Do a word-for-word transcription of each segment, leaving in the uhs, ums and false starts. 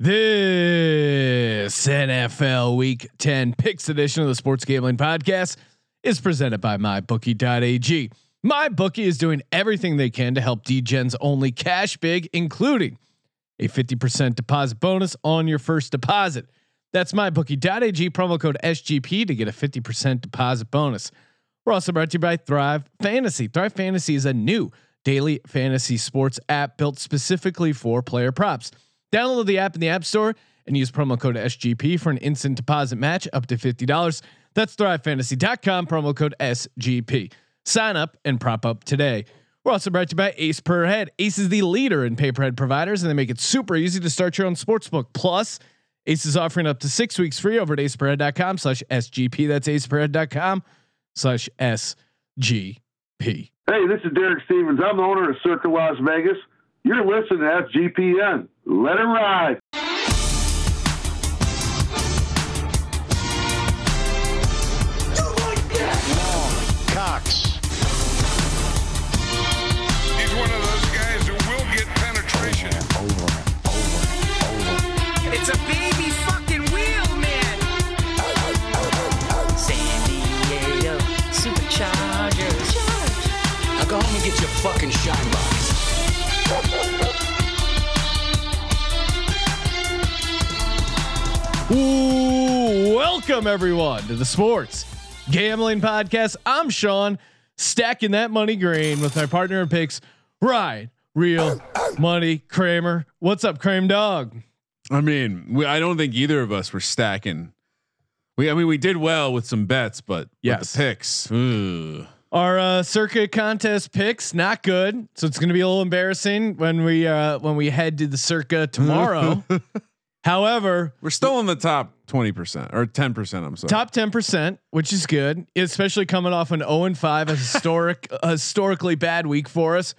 This N F L Week ten Picks edition of the Sports Gambling Podcast is presented by my bookie dot a g. MyBookie is doing everything they can to help D Gens only cash big, including a fifty percent deposit bonus on your first deposit. That's my bookie dot a g, promo code S G P to get a fifty percent deposit bonus. We're also brought to you by Thrive Fantasy. Thrive Fantasy is a new daily fantasy sports app built specifically for player props. Download the app in the App Store and use promo code S G P for an instant deposit match up to fifty dollars. That's thrive fantasy dot com, promo code S G P. Sign up and prop up today. We're also brought to you by Ace per Head. Ace is the leader in pay per head providers, and they make it super easy to start your own sportsbook. Plus, Ace is offering up to six weeks free over at ace per head dot com slash S G P. That's ace per head dot com slash S G P. Hey, this is Derek Stevens. I'm the owner of Circa Las Vegas. You're listening to S G P N. Let it ride. You like that? Long Cox. He's one of those guys who will get penetration. Over and over and over. It's a baby fucking wheel, man. Oh, oh, oh, oh. San Diego Superchargers. Charge. Now go home and get your fucking shine box. Ooh, welcome everyone to the Sports Gambling Podcast. I'm Sean, stacking that money green with my partner in picks, Ryan Real Money Kramer. What's up, Kramer Dog? I mean, we, I don't think either of us were stacking. We, I mean, we did well with some bets, but yes, with the picks. Ooh. Our uh, Circa contest picks not good, so it's going to be a little embarrassing when we uh, when we head to the Circa tomorrow. However, we're still in the top twenty percent or ten percent. I'm sorry, top ten percent, which is good, especially coming off an zero and five, a historic, a historically bad week for us.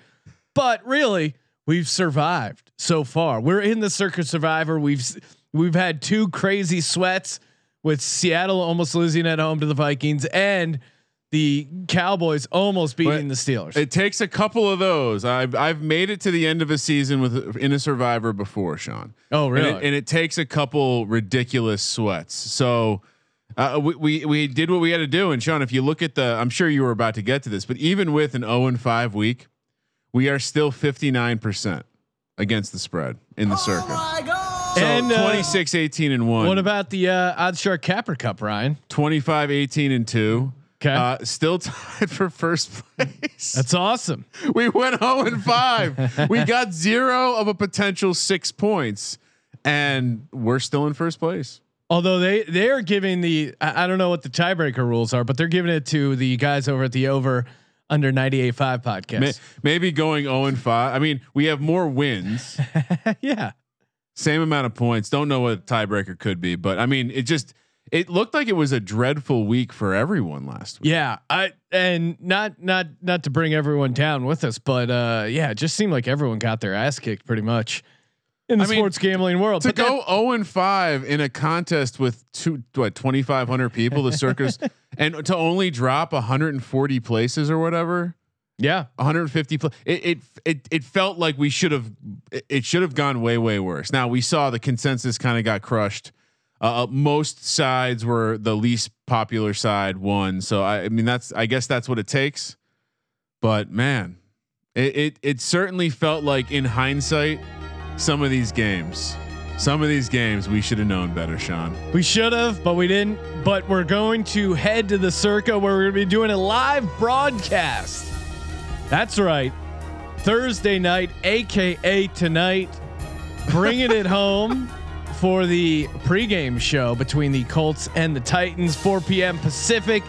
But really, we've survived so far. We're in the Circa Survivor. We've we've had two crazy sweats with Seattle almost losing at home to the Vikings and the Cowboys almost beating but the Steelers. It takes a couple of those. I've I've made it to the end of a season with in a survivor before, Sean. Oh, really? And it, and it takes a couple ridiculous sweats. So uh, we, we we did what we had to do. And Sean, if you look at the, I'm sure you were about to get to this, but even with an zero and five week, we are still fifty-nine percent against the spread in the oh circuit. My God. So and uh, twenty-six, eighteen and one. What about the uh, Odd Shark Capper Cup, Ryan? twenty-five, eighteen and two. Uh, still tied for first place. That's awesome. We went zero and five. We got zero of a potential six points, and we're still in first place. Although they they are giving the I, I don't know what the tiebreaker rules are, but they're giving it to the guys over at the Over Under ninety-eight point five podcast. May, maybe going zero and five. I mean, we have more wins. Yeah, same amount of points. Don't know what tiebreaker could be, but I mean, it just. It looked like it was a dreadful week for everyone last week. Yeah, I and not not not to bring everyone down with us, but uh, yeah, it just seemed like everyone got their ass kicked pretty much in the I sports mean, gambling world. To but go zero and five in a contest with two what twenty five hundred people, the circus, and to only drop one hundred and forty places or whatever. Yeah, one hundred and fifty. Pl- it, it it it felt like we should have it should have gone way way worse. Now we saw the consensus kind of got crushed. Uh, most sides were the least popular side won. So I, I mean, that's, I guess that's what it takes, but man, it, it, it certainly felt like in hindsight, some of these games, some of these games we should have known better, Sean. We should have, but we didn't, but we're going to head to the Circa where we're going to be doing a live broadcast. That's right. Thursday night, A K A tonight, bringing it home. For the pregame show between the Colts and the Titans, four p.m. Pacific,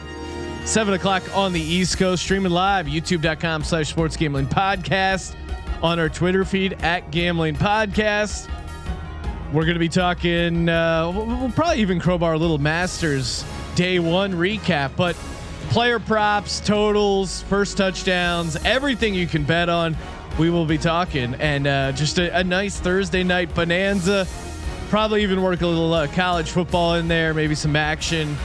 seven o'clock on the East Coast, streaming live, youtube dot com slash sports gambling podcast, on our Twitter feed at Gambling Podcast. We're going to be talking, uh, we'll probably even crowbar a little Masters day one recap, but player props, totals, first touchdowns, everything you can bet on. We will be talking and uh, just a, a nice Thursday night bonanza. Probably even work a little uh, college football in there, maybe some action.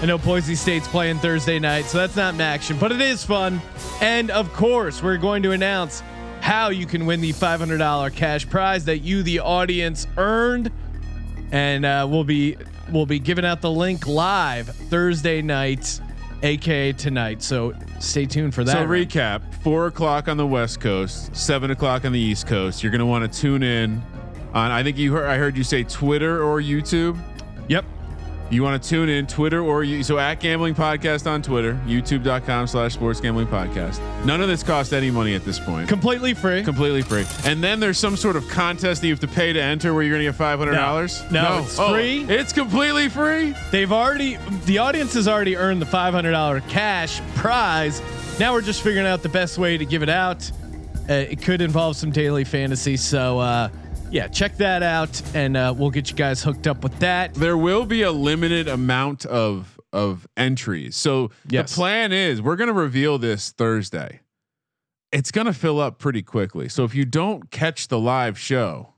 I know Boise State's playing Thursday night, so that's not action, but it is fun. And of course, we're going to announce how you can win the five hundred dollars cash prize that you, the audience, earned. and uh, we'll be we'll be giving out the link live Thursday night, aka tonight. So stay tuned for that. So recap: four o'clock on the West Coast, seven o'clock on the East Coast. You're gonna want to tune in on. I think you heard. I heard you say Twitter or YouTube. Yep. You want to tune in Twitter or you so at Gambling Podcast on Twitter, youtube dot com slash sports gambling podcast. None of this costs any money at this point. Completely free. Completely free. And then there's some sort of contest that you have to pay to enter where you're going to get five hundred dollars. No, no, no, it's oh, free. It's completely free. They've already, the audience has already earned the five hundred dollars cash prize. Now we're just figuring out the best way to give it out. Uh, it could involve some daily fantasy. So, uh, yeah, check that out, and uh, we'll get you guys hooked up with that. There will be a limited amount of of entries, so yes. The plan is we're going to reveal this Thursday. It's going to fill up pretty quickly, so if you don't catch the live show,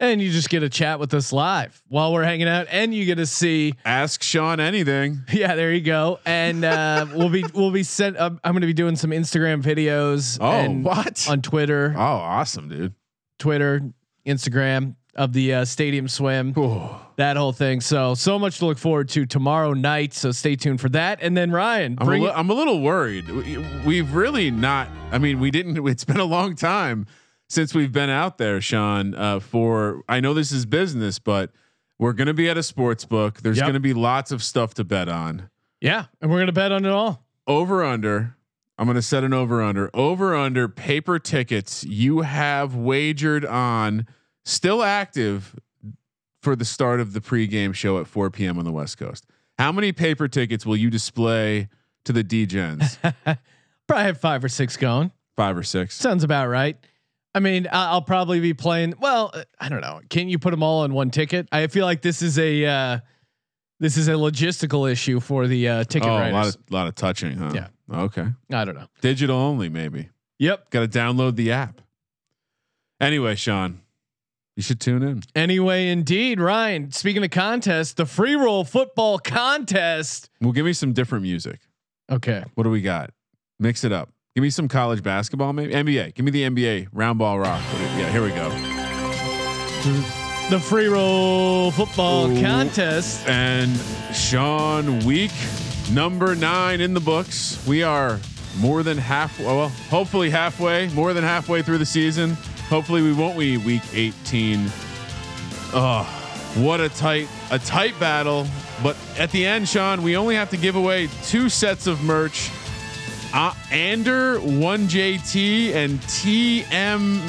and you just get a chat with us live while we're hanging out, and you get to see Ask Sean Anything. Yeah, there you go. And uh, we'll be we'll be sent. Um, I'm going to be doing some Instagram videos. Oh, and what on Twitter? Oh, awesome, dude! Twitter. Instagram of the uh, stadium swim, ooh, that whole thing. So, so much to look forward to tomorrow night. So stay tuned for that. And then Ryan, I'm, bring a, li- I'm a little worried. We, we've really not, I mean, we didn't, it's been a long time since we've been out there, Sean, uh, for, I know this is business, but we're going to be at a sports book. There's yep. going to be lots of stuff to bet on. Yeah. And we're going to bet on it all. Over under. I'm going to set an over under over under paper tickets. You have wagered on still active for the start of the pregame show at four p.m. on the West Coast. How many paper tickets will you display to the D-Gens? Probably have five or six going. Five or six sounds about right. I mean, I'll probably be playing. Well, I don't know. Can you put them all on one ticket? I feel like this is a uh, this is a logistical issue for the uh, ticket. Oh, writers. a lot of lot of touching, huh? Yeah. Okay. I don't know. Digital only, maybe. Yep. Got to download the app. Anyway, Sean, you should tune in. Anyway, indeed, Ryan. Speaking of contests, the free roll football contest. Well, give me some different music. Okay. What do we got? Mix it up. Give me some college basketball, maybe N B A. Give me the N B A round ball rock. Yeah, here we go. The free roll football Ooh. contest. And Sean, week number nine in the books. We are more than half. Well, hopefully halfway, more than halfway through the season. Hopefully we won't be week eighteen. Oh, what a tight, a tight battle. But at the end, Sean, we only have to give away two sets of merch. Uh, Ander one J T and T M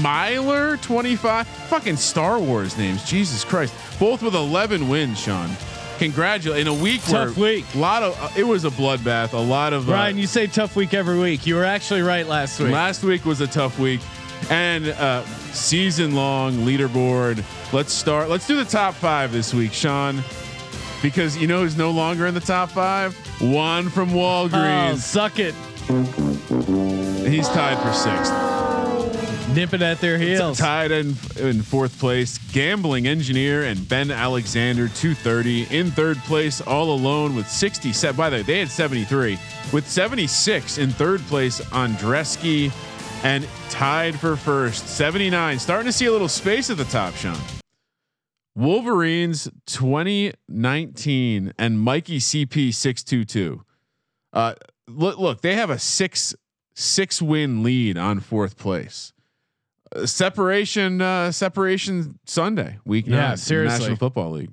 Myler twenty-five fucking Star Wars names. Jesus Christ. Both with eleven wins, Sean. Congratulations! In a week, tough where week. A lot of uh, it was a bloodbath. A lot of Ryan. Uh, you say tough week every week. You were actually right last week. Last week was a tough week, and uh, season long leaderboard. Let's start. Let's do the top five this week, Sean, because you know who's no longer in the top five. One from Walgreens. Oh, suck it. He's tied for sixth. Nipping at their heels. It's tied in, in fourth place. Gambling Engineer and Ben Alexander two thirty in third place, all alone with sixty-seven. By the way, they had seventy-three with seventy-six in third place. Andreski and tied for first seventy-nine. Starting to see a little space at the top, Sean. Wolverines twenty nineteen and Mikey C P six twenty-two. Uh, look, look, they have a six six win lead on fourth place. Uh, separation, uh, separation Sunday, week nine, yeah, seriously. National Football League.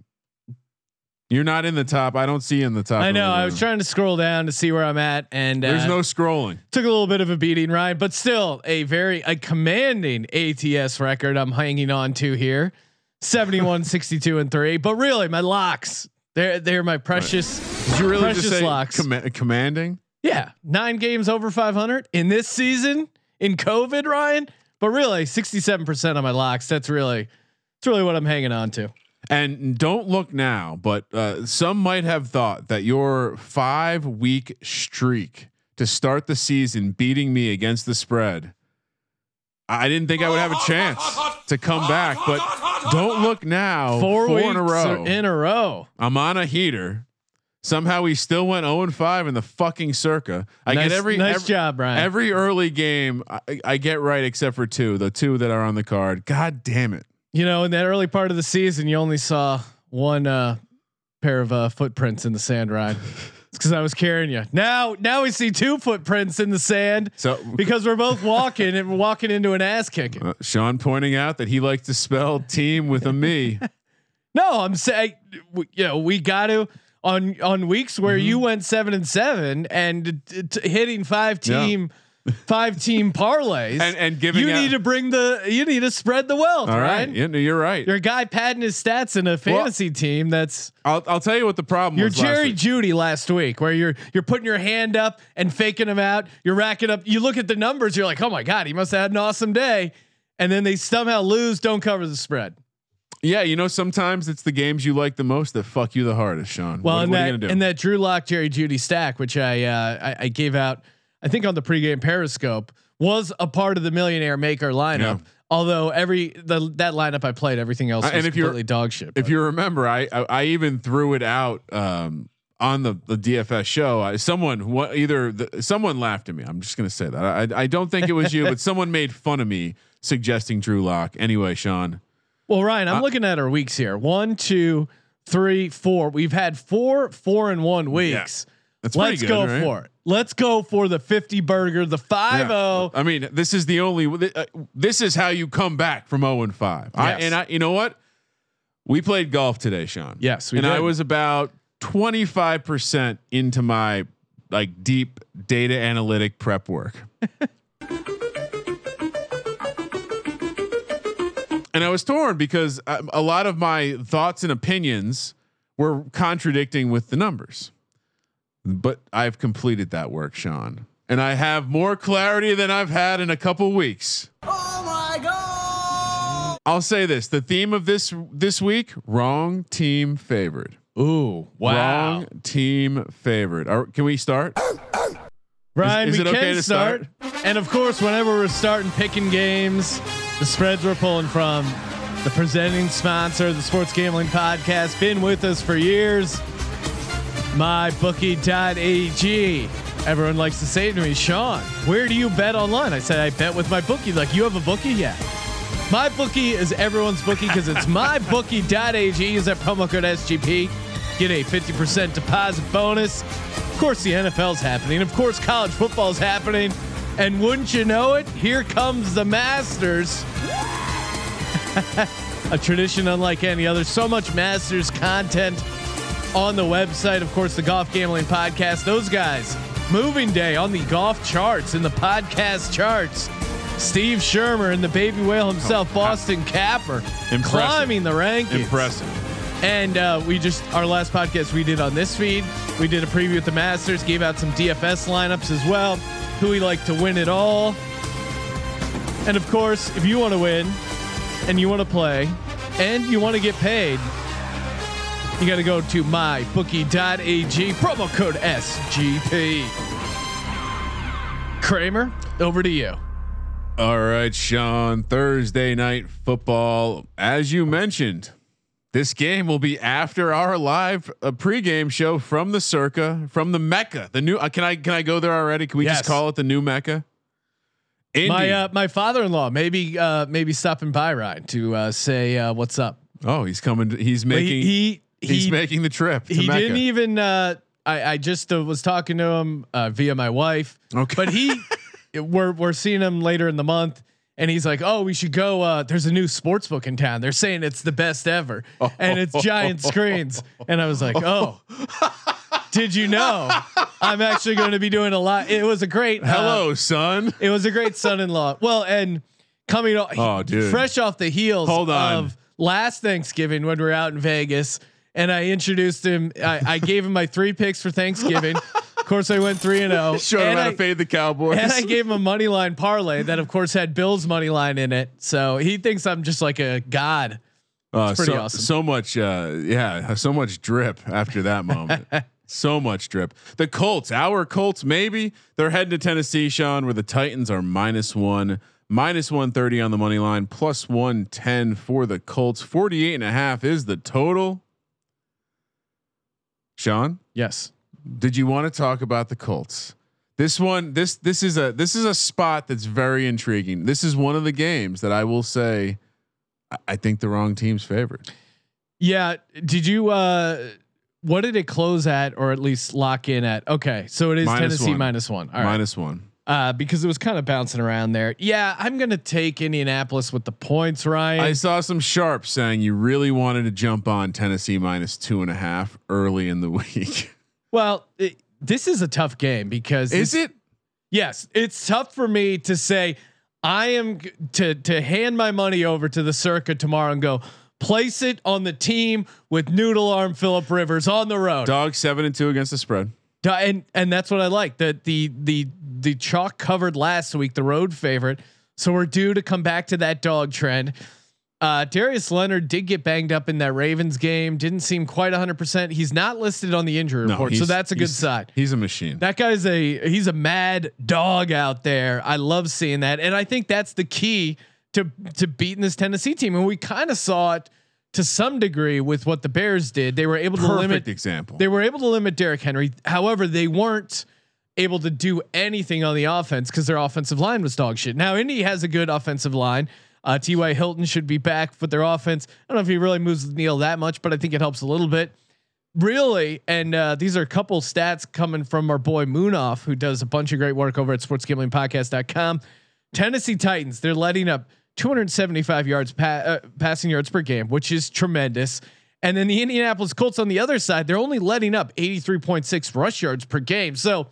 You're not in the top. I don't see you in the top. I know. I was trying to scroll down to see where I'm at, and there's uh, no scrolling. Took a little bit of a beating, Ryan, but still a very a commanding A T S record I'm hanging on to here, seventy-one, sixty-two, and three. But really, my locks. They're they're my precious. Did you really precious just say locks? Com- commanding. Yeah, nine games over five hundred in this season in COVID, Ryan. But really, sixty-seven percent of my locks. That's really, that's really what I'm hanging on to. And don't look now, but uh, some might have thought that your five week streak to start the season, beating me against the spread. I didn't think I would have a chance to come back, but don't look now. Four, four in a row. In a row. I'm on a heater. Somehow we still went oh and five in the fucking Circa. I nice, get every nice every, job, Brian. Every early game I, I get right except for two, the two that are on the card. God damn it! you know, in that early part of the season, you only saw one uh, pair of uh, footprints in the sand, Ryan. It's because I was carrying you. Now, now we see two footprints in the sand. So because we're both walking and we're walking into an ass kicking. Uh, Sean pointing out that he likes to spell team with a me. No, I'm saying, you know, we got to on on weeks where mm-hmm. you went seven and seven and t- t- hitting five team. Yeah. Five team parlays and, and giving you out. Need to bring the you need to spread the wealth. All right, right? Yeah, no, you're right. Your guy padding his stats in a fantasy well, team. That's I'll I'll tell you what the problem. You're was Jerry Jeudy last week, where you're you're putting your hand up and faking him out. You're racking up. You look at the numbers. You're like, oh my god, he must have had an awesome day. And then they somehow lose, don't cover the spread. Yeah, you know, sometimes it's the games you like the most that fuck you the hardest, Sean. Well, what, and what that are you gonna do? And that Drew Lock Jerry Jeudy stack, which I uh, I, I gave out. I think on the pregame Periscope was a part of the Millionaire Maker lineup. Yeah. Although every the, that lineup I played, everything else was I, and if completely dog shit. If you remember, I, I I even threw it out um, on the, the D F S show. I, someone wh- either the, someone laughed at me. I'm just gonna say that I I don't think it was you, but someone made fun of me suggesting Drew Lock. Anyway, Sean. Well, Ryan, I'm uh, looking at our weeks here. One, two, three, four. We've had four four and one weeks. Yeah. That's Let's good, go right? for it. Let's go for the fifty burger, the five zero. Yeah. I mean, this is the only. Uh, this is how you come back from zero and five. Yes. I, and I, you know what? We played golf today, Sean. Yes, we and did. I was about twenty five percent into my like deep data analytic prep work, and I was torn because I, a lot of my thoughts and opinions were contradicting with the numbers. But I've completed that work, Sean, and I have more clarity than I've had in a couple weeks. Oh my god! I'll say this: the theme of this this week, wrong team favored. Ooh, wow! Wrong team favored. Are, can we start? Ryan, is, is we it can okay to start? start. And of course, whenever we're starting picking games, the spreads we're pulling from the presenting sponsor, the Sports Gambling Podcast, been with us for years. my bookie dot a g. Everyone likes to say to me, Sean, where do you bet online? I said, I bet with my bookie. Like, you have a bookie? Yeah. My bookie is everyone's bookie because it's my bookie dot a g. Use that promo code S G P. Get a fifty percent deposit bonus. Of course, the N F L's happening. Of course, college football's happening. And wouldn't you know it, here comes the Masters. A tradition unlike any other. So much Masters content on the website, of course, the Golf Gambling Podcast. Those guys moving day on the golf charts and the podcast charts. Steve Shermer and the baby whale himself, oh, Boston Capper, impressive. Climbing the rankings. Impressive. And uh, we just our last podcast we did on this feed, we did a preview at the Masters, gave out some D F S lineups as well. Who we like to win it all. And of course, if you want to win, and you want to play, and you want to get paid. You got to go to my bookie dot a g, promo code S G P. Kramer, over to you. All right, Sean. Thursday night football. As you mentioned, this game will be after our live uh, pregame show from the Circa, from the Mecca. The new. Uh, can I can I go there already? Can we yes. just call it the new Mecca? Indy. My uh, my father-in-law maybe uh, maybe stopping by Ryan to uh, say uh, what's up. Oh, he's coming. To, he's making. He, he, He's he, making the trip. To he Mecca. Didn't even. Uh, I, I just uh, was talking to him uh, via my wife. Okay, but he, we're we're seeing him later in the month, and he's like, "Oh, we should go. Uh, there's a new sports book in town. They're saying it's the best ever, oh. and it's giant screens." And I was like, "Oh, did you know? I'm actually going to be doing a lot." It was a great hello, uh, son. It was a great son-in-law. Well, and coming off, oh, dude. fresh off the heels Hold on. of last Thanksgiving when we were out in Vegas. And I introduced him. I, I gave him my three picks for Thanksgiving. Of course, I went three and zero. Showed him how to fade the Cowboys. And I gave him a money line parlay that, of course, had Bill's money line in it. So he thinks I'm just like a god. Uh, it's pretty so, awesome. So much, uh, yeah, so much drip after that moment. So much drip. The Colts, our Colts, maybe they're heading to Tennessee, Sean, where the Titans are minus one, minus one thirty on the money line, plus one ten for the Colts. Forty eight and a half is the total. Sean, yes. Did you want to talk about the Colts? This one, this this is a this is a spot that's very intriguing. This is one of the games that I will say I think the wrong team's favored. Yeah. Did you, uh, what did it close at, or at least lock in at? Okay. So it is minus Tennessee one. minus one. All right. Minus one. Uh, because it was kind of bouncing around there. Yeah. I'm going to take Indianapolis with the points, Ryan. I saw some sharp saying you really wanted to jump on Tennessee minus two and a half early in the week. Well, it, this is a tough game because is it? Yes. It's tough for me to say I am to, to hand my money over to the Circa tomorrow and go, place it on the team with noodle arm Phillip Rivers on the road. Dog seven and two against the spread. And and that's what I like. The the the the chalk covered last week, the road favorite. So we're due to come back to that dog trend. Uh, Darius Leonard did get banged up in that Ravens game. Didn't seem quite one hundred percent. He's not listed on the injury no, report, so that's a good sign. He's a machine. That guy's a he's a mad dog out there. I love seeing that, and I think that's the key to to beating this Tennessee team. And we kind of saw it to some degree with what the Bears did. They were able to Perfect limit example. They were able to limit Derrick Henry. However, they weren't able to do anything on the offense because their offensive line was dog shit. Now Indy has a good offensive line. Uh, T Y Hilton should be back for their offense. I don't know if he really moves the needle that much, but I think it helps a little bit, really. And uh, these are a couple stats coming from our boy Moonoff, who does a bunch of great work over at sports gambling podcast dot com. Tennessee Titans, they're letting up two hundred seventy-five yards pa- uh, passing yards per game, which is tremendous. And then the Indianapolis Colts on the other side, they're only letting up eighty-three point six rush yards per game. So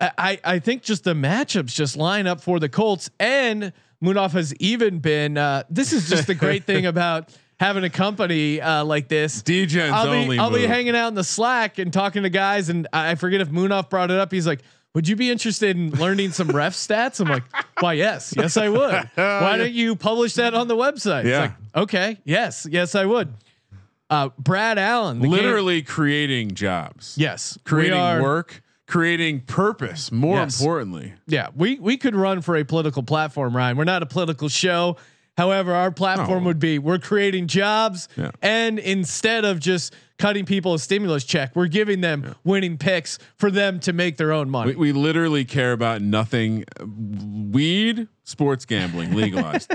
I I think just the matchups just line up for the Colts. And Moonoff has even been. Uh, this is just the great thing about having a company uh, like this. D J's I'll be, only I'll move. be hanging out in the Slack and talking to guys, and I forget if Moonoff brought it up. He's like, "Would you be interested in learning some ref stats?" I'm like, "Why, yes, yes, I would. Why don't you publish that on the website?" Yeah. It's like, okay, yes, yes, I would. Uh, Brad Allen, literally game. creating jobs. Yes, creating are, work. Creating purpose, more yes. importantly. Yeah, we we could run for a political platform, Ryan. We're not a political show. However, our platform oh. would be we're creating jobs, yeah. and instead of just cutting people a stimulus check, we're giving them yeah. winning picks for them to make their own money. We, we literally care about nothing. Weed, sports gambling, legalized.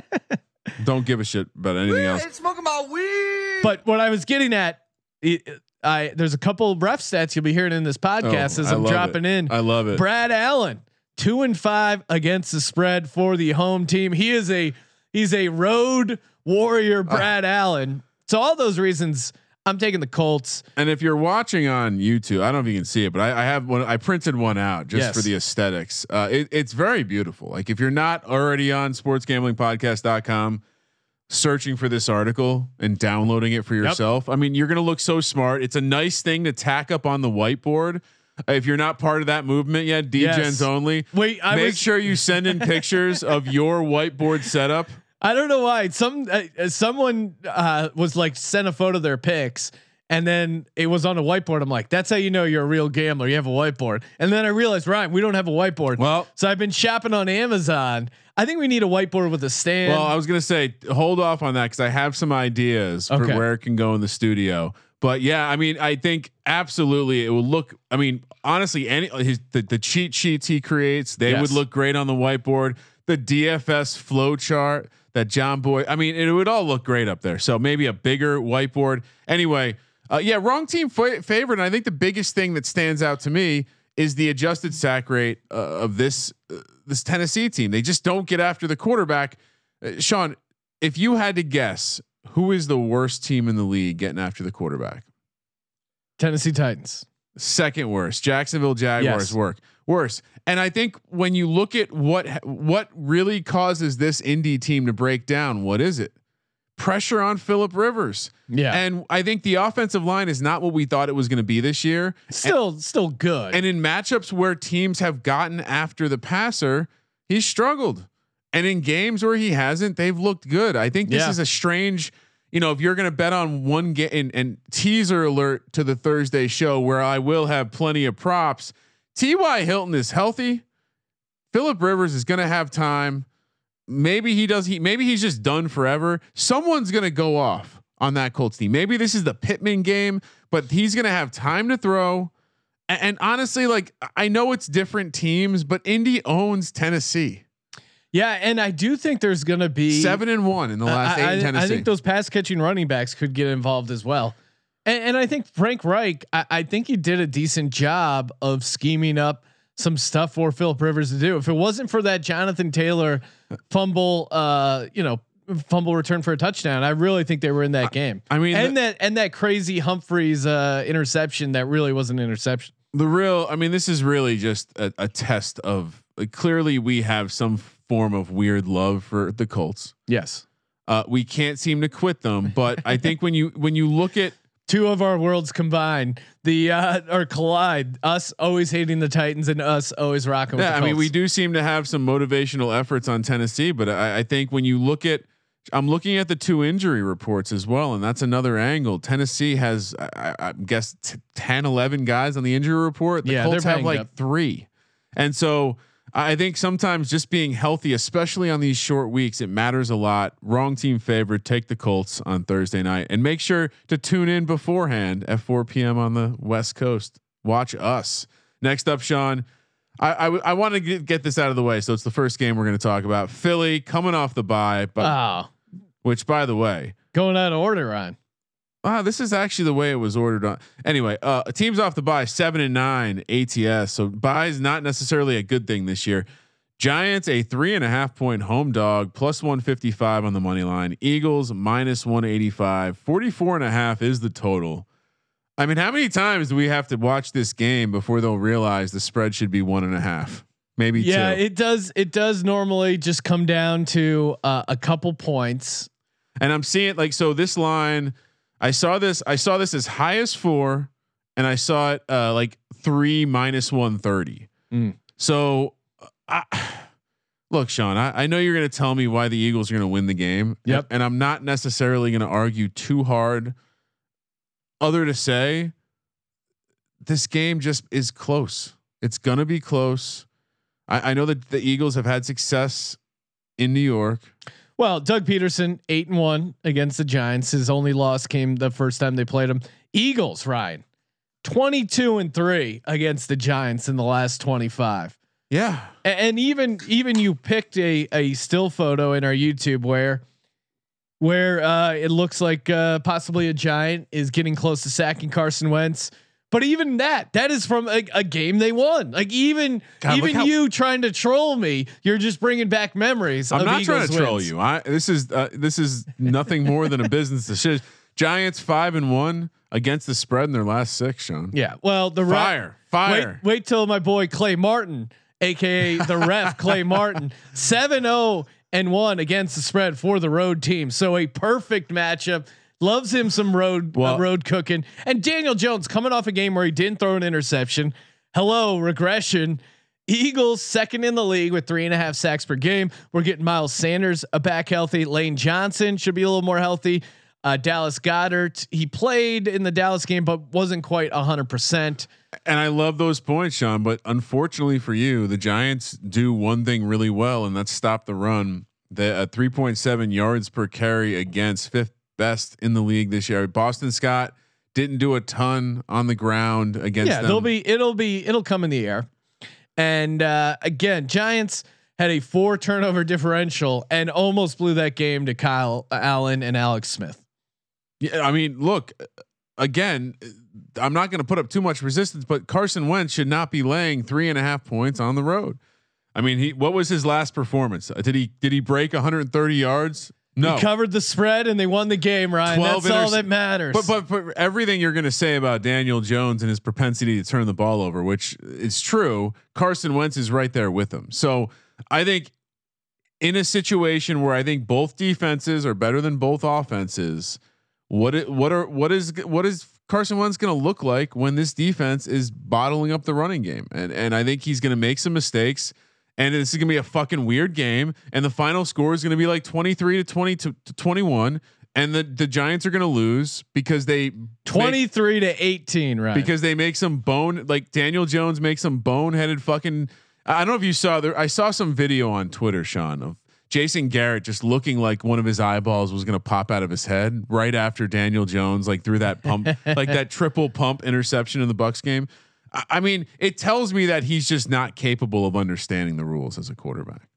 Don't give a shit about anything weed, else. Smoking my weed. But what I was getting at. It, I there's a couple of ref stats you'll be hearing in this podcast oh, as I'm dropping it. in. I love it. Brad Allen, two and five against the spread for the home team. He is a he's a road warrior, Brad uh, Allen. So all those reasons, I'm taking the Colts. And if you're watching on YouTube, I don't know if you can see it, but I, I have one. I printed one out just yes. for the aesthetics. Uh, it, it's very beautiful. Like if you're not already on sports gambling podcast dot com. Searching for this article and downloading it for yourself. Yep. I mean, you're going to look so smart. It's a nice thing to tack up on the whiteboard. Uh, if you're not part of that movement yet, D Gens yes. only. Wait, I make was- sure you send in pictures of your whiteboard setup. I don't know why. Some uh, someone uh, was like sent a photo of their pics, and then it was on a whiteboard. I'm like, that's how you know you're a real gambler. You have a whiteboard. And then I realized, Ryan, we don't have a whiteboard. Well, so I've been shopping on Amazon. I think we need a whiteboard with a stand. Well, I was going to say, hold off on that because I have some ideas okay. for where it can go in the studio. But yeah, I mean, I think absolutely it will look. I mean, honestly, any his, the, the cheat sheets he creates, they yes. would look great on the whiteboard. The D F S flow chart that John Boy, I mean, it would all look great up there. So maybe a bigger whiteboard. Anyway, uh, yeah, wrong team fa- favorite. And I think the biggest thing that stands out to me is the adjusted sack rate uh, of this uh, this Tennessee team. They just don't get after the quarterback. Uh, Sean, if you had to guess, who is the worst team in the league getting after the quarterback? Tennessee Titans. Second worst. Jacksonville Jaguars yes. work worse. And I think when you look at what what really causes this Indy team to break down, what is it? Pressure on Phillip Rivers. Yeah. And I think the offensive line is not what we thought it was going to be this year. Still, and, still good. And in matchups where teams have gotten after the passer, he's struggled. And in games where he hasn't, they've looked good. I think this yeah. is a strange, you know, if you're going to bet on one game and, and teaser alert to the Thursday show where I will have plenty of props. T Y Hilton is healthy. Phillip Rivers is going to have time. Maybe he does. He maybe he's just done forever. Someone's going to go off on that Colts team. Maybe this is the Pittman game, but he's going to have time to throw. And, and honestly, like I know it's different teams, but Indy owns Tennessee. Yeah, and I do think there's going to be seven and one in the last uh, eight I, in Tennessee. I think those pass catching running backs could get involved as well. And, and I think Frank Reich, I, I think he did a decent job of scheming up some stuff for Philip Rivers to do. If it wasn't for that Jonathan Taylor fumble, uh, you know, fumble return for a touchdown, I really think they were in that I, game. I mean, and the, that and that crazy Humphreys uh, interception that really was an interception. The real, I mean, this is really just a, a test of like, clearly we have some form of weird love for the Colts. Yes, uh, we can't seem to quit them. But I think when you when you look at two of our worlds combined, the uh, or collide, us always hating the Titans and us always rocking with yeah, the Colts. I mean, we do seem to have some motivational efforts on Tennessee, but I, I think when you look at, I'm looking at the two injury reports as well, and that's another angle. Tennessee has, I, I guess, t- ten, eleven guys on the injury report. The yeah, Colts have like up. three, and so I think sometimes just being healthy, especially on these short weeks, it matters a lot. Wrong team favorite. Take the Colts on Thursday night, and make sure to tune in beforehand at four p.m. on the West Coast. Watch us. Next up, Sean. I, I, w- I want to get, get this out of the way. So it's the first game we're going to talk about. Philly coming off the bye, but oh. Which, by the way, going out of order, Ryan. Wow, this is actually the way it was ordered on. Anyway, uh, teams off the bye, seven and nine A T S. So bye is not necessarily a good thing this year. Giants, a three and a half point home dog, plus one fifty five on the money line. Eagles minus one eighty five. Forty four and a half is the total. I mean, how many times do we have to watch this game before they'll realize the spread should be one and a half? Maybe yeah, two. It does. It does normally just come down to uh, a couple points. And I'm seeing like, so this line, I saw this, I saw this as high as four and I saw it uh, like three minus one thirty. Mm. So I, look, Sean, I, I know you're going to tell me why the Eagles are going to win the game. Yep. And I'm not necessarily going to argue too hard other to say this game just is close. It's going to be close. I, I know that the Eagles have had success in New York. Well, Doug Peterson, eight and one against the Giants. His only loss came the first time they played him. Eagles, Ryan, twenty-two and three against the Giants in the last twenty-five. Yeah, and, and even even you picked a a still photo in our YouTube where where uh, it looks like uh, possibly a Giant is getting close to sacking Carson Wentz. But even that, that is from a, a game they won. Like even, God, even you trying to troll me, you're just bringing back memories. I'm of not Eagles trying to wins. troll you. I, this is, uh, this is nothing more than a business decision. Giants five and one against the spread in their last six, Sean. Yeah. Well, the fire, ref, fire, wait, wait till my boy Clay Martin, A K A the ref Clay Martin, seven oh and one against the spread for the road team. So a perfect matchup. Loves him some road well, uh, road cooking. And Daniel Jones coming off a game where he didn't throw an interception. Hello, regression. Eagles second in the league with three and a half sacks per game. We're getting Miles Sanders a back healthy. Lane Johnson should be a little more healthy. Uh, Dallas Goedert, he played in the Dallas game, but wasn't quite a hundred percent. And I love those points, Sean, but unfortunately for you, the Giants do one thing really well, and that's stop the run. The uh, three point seven yards per carry against fifth best in the league this year. Boston Scott didn't do a ton on the ground against yeah, them. They'll be, it'll be, it'll come in the air. And uh, again, Giants had a four turnover differential and almost blew that game to Kyle Allen and Alex Smith. Yeah. I mean, look, again, I'm not going to put up too much resistance, but Carson Wentz should not be laying three and a half points on the road. I mean, he, what was his last performance? Did he, did he break one hundred thirty yards? No. He covered the spread and they won the game, Ryan. That's inter- all that matters. But, but but everything you're going to say about Daniel Jones and his propensity to turn the ball over, which is true, Carson Wentz is right there with him. So I think in a situation where I think both defenses are better than both offenses, what it, what are what is what is Carson Wentz going to look like when this defense is bottling up the running game? And and I think he's going to make some mistakes. And this is going to be a fucking weird game. And the final score is going to be like twenty-three to twenty to twenty-one. And the, the Giants are going to lose because they twenty-three make, to eighteen, right? Because they make some bone, like Daniel Jones makes some boneheaded fucking, I don't know if you saw there. I saw some video on Twitter, Sean, of Jason Garrett just looking like one of his eyeballs was going to pop out of his head right after Daniel Jones, like threw that pump, like that triple pump interception in the Bucs game. I mean, it tells me that he's just not capable of understanding the rules as a quarterback.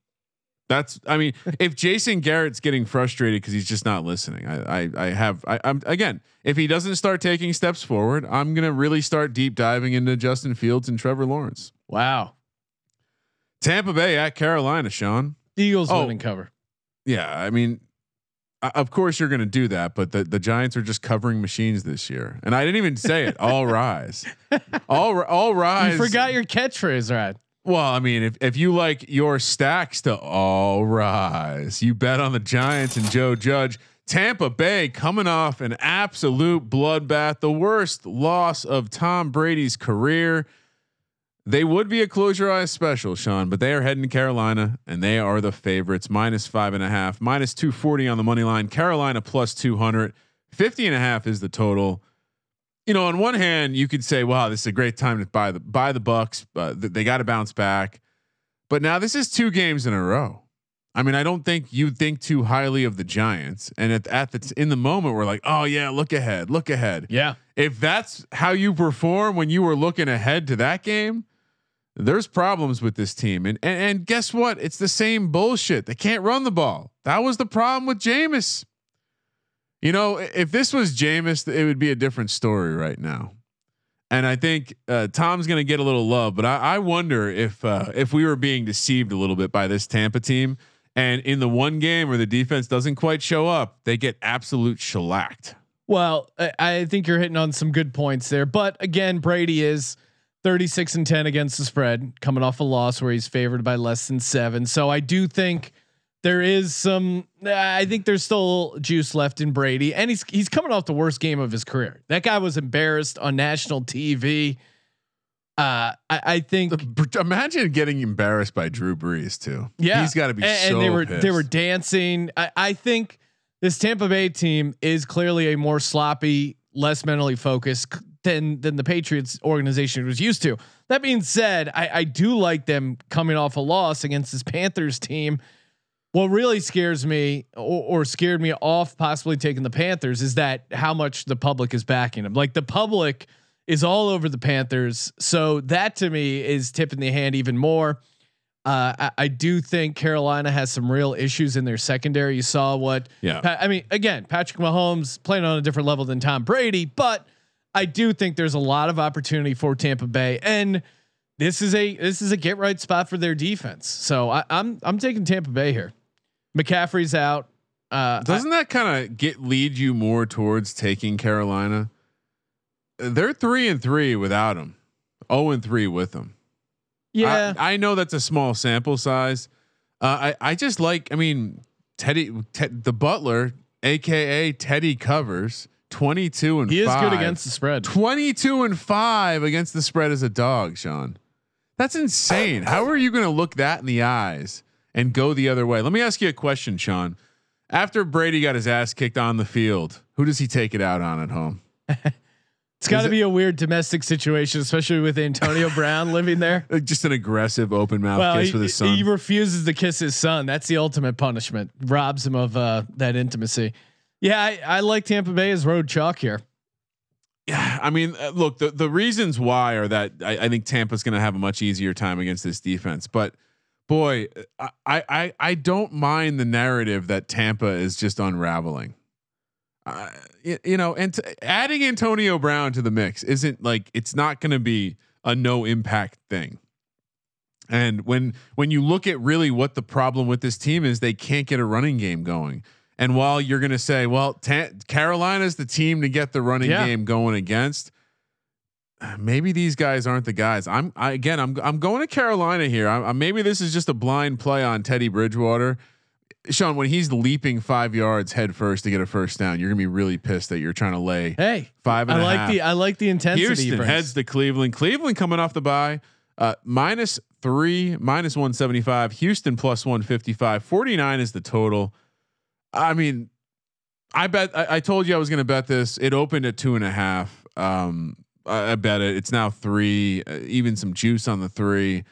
That's, I mean, if Jason Garrett's getting frustrated because he's just not listening, I, I, I have, I, I'm again, if he doesn't start taking steps forward, I'm gonna really start deep diving into Justin Fields and Trevor Lawrence. Wow. Tampa Bay at Carolina, Sean. Eagles oh, winning cover. Yeah, I mean, of course you're gonna do that, but the the Giants are just covering machines this year, and I didn't even say it. All rise, all all rise. You forgot your catchphrase, right? Well, I mean, if, if you like your stacks to all rise, you bet on the Giants and Joe Judge. Tampa Bay coming off an absolute bloodbath, the worst loss of Tom Brady's career. They would be a close your eyes special, Sean, but they are heading to Carolina and they are the favorites. Minus five and a half, minus two forty on the money line. Carolina plus two hundred. fifty and a half is the total. You know, on one hand, you could say, "Wow, this is a great time to buy the buy the Bucks. Uh, th- they got to bounce back." But now this is two games in a row. I mean, I don't think you think too highly of the Giants. And at at the in the moment, we're like, "Oh yeah, look ahead, look ahead." Yeah. If that's how you perform when you were looking ahead to that game, there's problems with this team. And and, and guess what? It's the same bullshit. They can't run the ball. That was the problem with Jameis. You know, if this was Jameis, it would be a different story right now. And I think uh, Tom's going to get a little love, but I, I wonder if uh, if we were being deceived a little bit by this Tampa team. And in the one game where the defense doesn't quite show up, they get absolute shellacked. Well, I, I think you're hitting on some good points there. But again, Brady is thirty-six and ten against the spread, coming off a loss where he's favored by less than seven. So I do think there is some, I think there's still juice left in Brady, and he's he's coming off the worst game of his career. That guy was embarrassed on national T V. Uh, I, I think. The, imagine getting embarrassed by Drew Brees too. Yeah, he's got to be. And, so and they were pissed. They were dancing. I, I think this Tampa Bay team is clearly a more sloppy, less mentally focused than than the Patriots organization was used to. That being said, I, I do like them coming off a loss against this Panthers team. What really scares me or, or scared me off possibly taking the Panthers is that how much the public is backing them. Like the public is all over the Panthers. So that to me is tipping the hand even more. Uh, I, I do think Carolina has some real issues in their secondary. You saw what, yeah. Pa- I mean, again, Patrick Mahomes playing on a different level than Tom Brady, but I do think there's a lot of opportunity for Tampa Bay, and this is a, this is a get right spot for their defense. So I, I'm, I'm taking Tampa Bay here. McCaffrey's out. Uh, Doesn't that kind of get lead you more towards taking Carolina? They're three and three without him, zero and three with him. Yeah, I, I know that's a small sample size. Uh, I I just like I mean Teddy te- the Butler, aka Teddy covers twenty two and he five. He is good against the spread. Twenty two and five against the spread as a dog, Sean. That's insane. How are you going to look that in the eyes and go the other way? Let me ask you a question, Sean. After Brady got his ass kicked on the field, who does he take it out on at home? It's got to be a weird domestic situation, especially with Antonio Brown living there. Just an aggressive open mouth well, kiss he, with his son. He refuses to kiss his son. That's the ultimate punishment. Robs him of uh, that intimacy. Yeah, I, I like Tampa Bay as road chalk here. Yeah, I mean, uh, look, the the reasons why are that I, I think Tampa's going to have a much easier time against this defense, but. Boy, I, I I don't mind the narrative that Tampa is just unraveling. Uh, you, you know, and t- adding Antonio Brown to the mix isn't like it's not going to be a no impact thing. And when when you look at really what the problem with this team is, they can't get a running game going. And while you're going to say, well, ta- Carolina's the team to get the running yeah. game going against. Maybe these guys aren't the guys. I'm I, again. I'm I'm going to Carolina here. I, I, maybe this is just a blind play on Teddy Bridgewater, Sean. When he's leaping five yards head first to get a first down, you're gonna be really pissed that you're trying to lay hey five and I a like half. The I like the intensity. Houston heads to Cleveland. Cleveland coming off the bye, uh, minus three, minus one seventy five. Houston plus one fifty five. Forty nine is the total. I mean, I bet I, I told you I was gonna bet this. It opened at two and a half. Um, I bet it. It's now three, uh, even some juice on the three.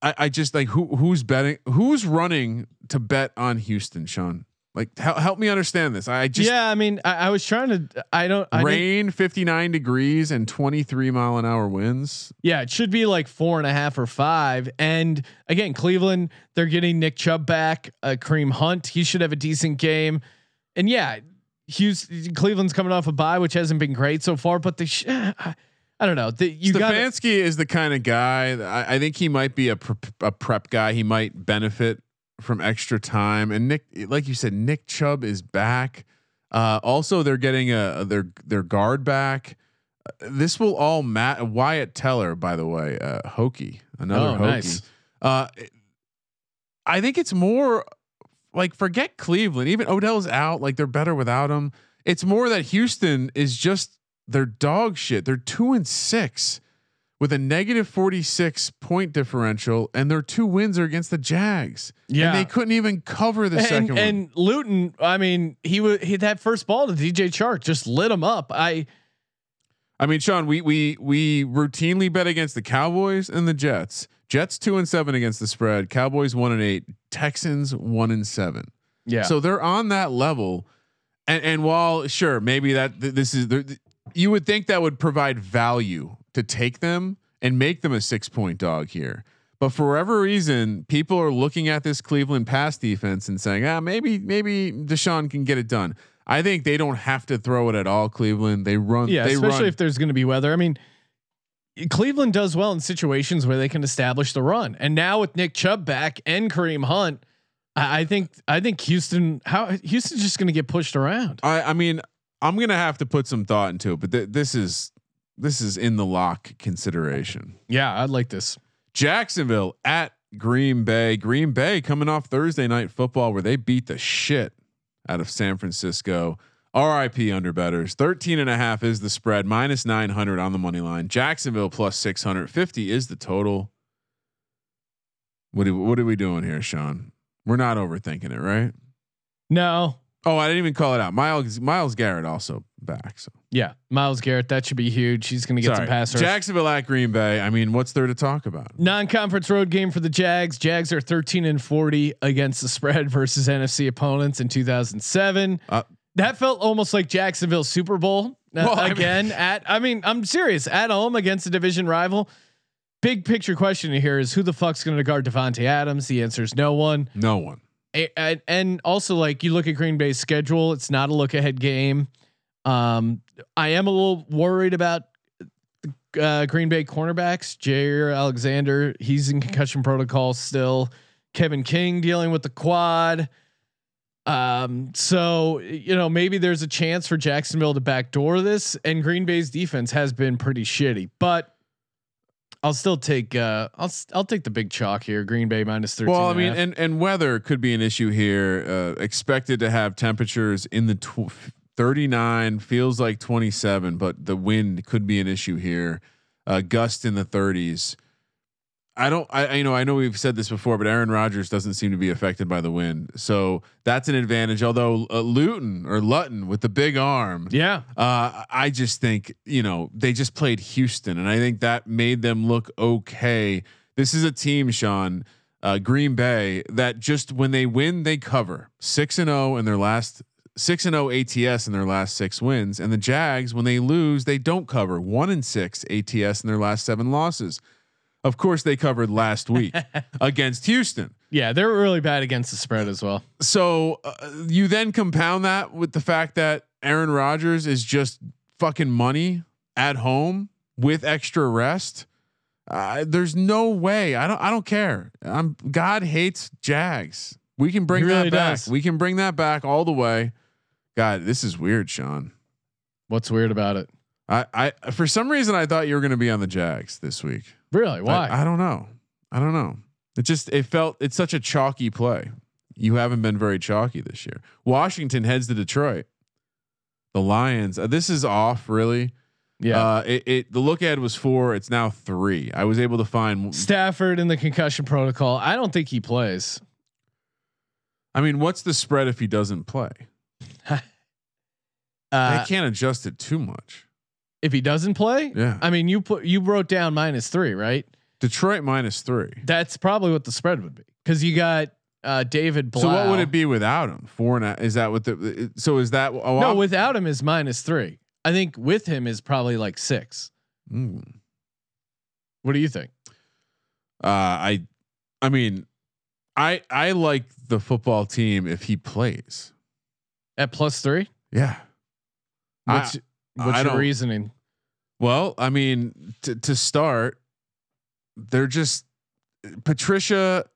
I, I just like who who's betting, who's running to bet on Houston, Sean. Like, help, help me understand this. I just yeah. I mean, I, I was trying to. I don't I rain fifty-nine degrees and twenty-three mile an hour winds. Yeah, it should be like four and a half or five. And again, Cleveland, they're getting Nick Chubb back. Uh, Kareem Hunt, he should have a decent game. And yeah, Houston, Cleveland's coming off a bye, which hasn't been great so far. But they, sh- I don't know. The, you Stefanski is the kind of guy. I, I think he might be a pre- a prep guy. He might benefit from extra time. And Nick, like you said, Nick Chubb is back. Uh, also they're getting a, their, their guard back. Uh, this will all matter. Wyatt Teller, by the way, uh, Hokie, another oh, Hokie. Nice. Uh, I think it's more like, forget Cleveland, even Odell's out. Like, they're better without him. It's more that Houston is just their dog shit. They're two and six with a negative forty-six point differential, and their two wins are against the Jags. Yeah, and they couldn't even cover the and, second and one. And Luton, I mean, he would hit that first ball to D J Chark, just lit him up. I, I mean, Sean, we we we routinely bet against the Cowboys and the Jets. Jets two and seven against the spread. Cowboys one and eight. Texans one and seven. Yeah, so they're on that level. And and while sure, maybe that th- this is the, you would think that would provide value to take them and make them a six point dog here. But for whatever reason, people are looking at this Cleveland pass defense and saying, ah, maybe, maybe Deshaun can get it done. I think they don't have to throw it at all. Cleveland, they run. Yeah, they especially run. If there's going to be weather. I mean, Cleveland does well in situations where they can establish the run. And now with Nick Chubb back and Kareem Hunt, I, I think, I think Houston, how Houston's just going to get pushed around. I, I mean, I'm going to have to put some thought into it, but th- this is, This is in the lock consideration. Yeah, I'd like this. Jacksonville at Green Bay. Green Bay coming off Thursday night football where they beat the shit out of San Francisco. R I P underbettors. thirteen and a half is the spread, minus nine hundred on the money line. Jacksonville plus six hundred fifty is the total. What are, what are we doing here, Sean? We're not overthinking it, right? No. Oh, I didn't even call it out. Miles Miles Garrett also back. So yeah, Miles Garrett, that should be huge. He's going to get Sorry. some passers. Jacksonville at Green Bay. I mean, what's there to talk about? Non-conference road game for the Jags. Jags are thirteen and forty against the spread versus N F C opponents in two thousand seven. Uh, that felt almost like Jacksonville Super Bowl uh, well, again. I mean, at I mean, I'm serious. At home against a division rival. Big picture question here is who the fuck's going to guard Devontae Adams? The answer is no one. No one. And, and also, like, you look at Green Bay's schedule, it's not a look ahead game. Um, I am a little worried about uh, Green Bay cornerbacks. Jair Alexander, he's in concussion protocol still. Kevin King dealing with the quad. Um, so you know maybe there's a chance for Jacksonville to backdoor this. And Green Bay's defense has been pretty shitty, but I'll still take uh, I'll I'll take the big chalk here. Green Bay minus thirteen. Well, I mean, and, and, and weather could be an issue here. Uh, expected to have temperatures in the tw- thirty-nine, feels like twenty-seven, but the wind could be an issue here. Uh, gust in the thirties. I don't. I, I you know I know we've said this before, but Aaron Rodgers doesn't seem to be affected by the wind, so that's an advantage. Although uh, Luton or Lutton with the big arm, yeah. Uh, I just think you know they just played Houston, and I think that made them look okay. This is a team, Sean, uh, Green Bay, that just when they win, they cover six and zero in their last six and zero A T S in their last six wins, and the Jags when they lose, they don't cover one and six A T S in their last seven losses. Of course, they covered last week against Houston. Yeah, they were really bad against the spread as well. So uh, you then compound that with the fact that Aaron Rodgers is just fucking money at home with extra rest. Uh, there's no way. I don't. I don't care. I'm, God hates Jags. We can bring he that really back. Does. We can bring that back all the way. God, this is weird, Sean. What's weird about it? I, I for some reason I thought you were going to be on the Jags this week. Really? Why? I, I don't know. I don't know. It just it felt it's such a chalky play. You haven't been very chalky this year. Washington heads to Detroit. The Lions. Uh, this is off, really. Yeah. Uh, it, it the look ahead was four. It's now three. I was able to find Stafford in the concussion protocol. I don't think he plays. I mean, what's the spread if he doesn't play? uh, I can't adjust it too much. If he doesn't play, yeah. I mean, you put you wrote down minus three, right? Detroit minus three. That's probably what the spread would be because you got uh, David Blau. So what would it be without him? Four and a, is that what the? So is that oh, no? I'm, without him is minus three. I think with him is probably like six. Mm. What do you think? Uh, I, I mean, I I like the football team if he plays at plus three. Yeah. What's, I, what's I your reasoning? Well, I mean, t- to start, they're just Patricia.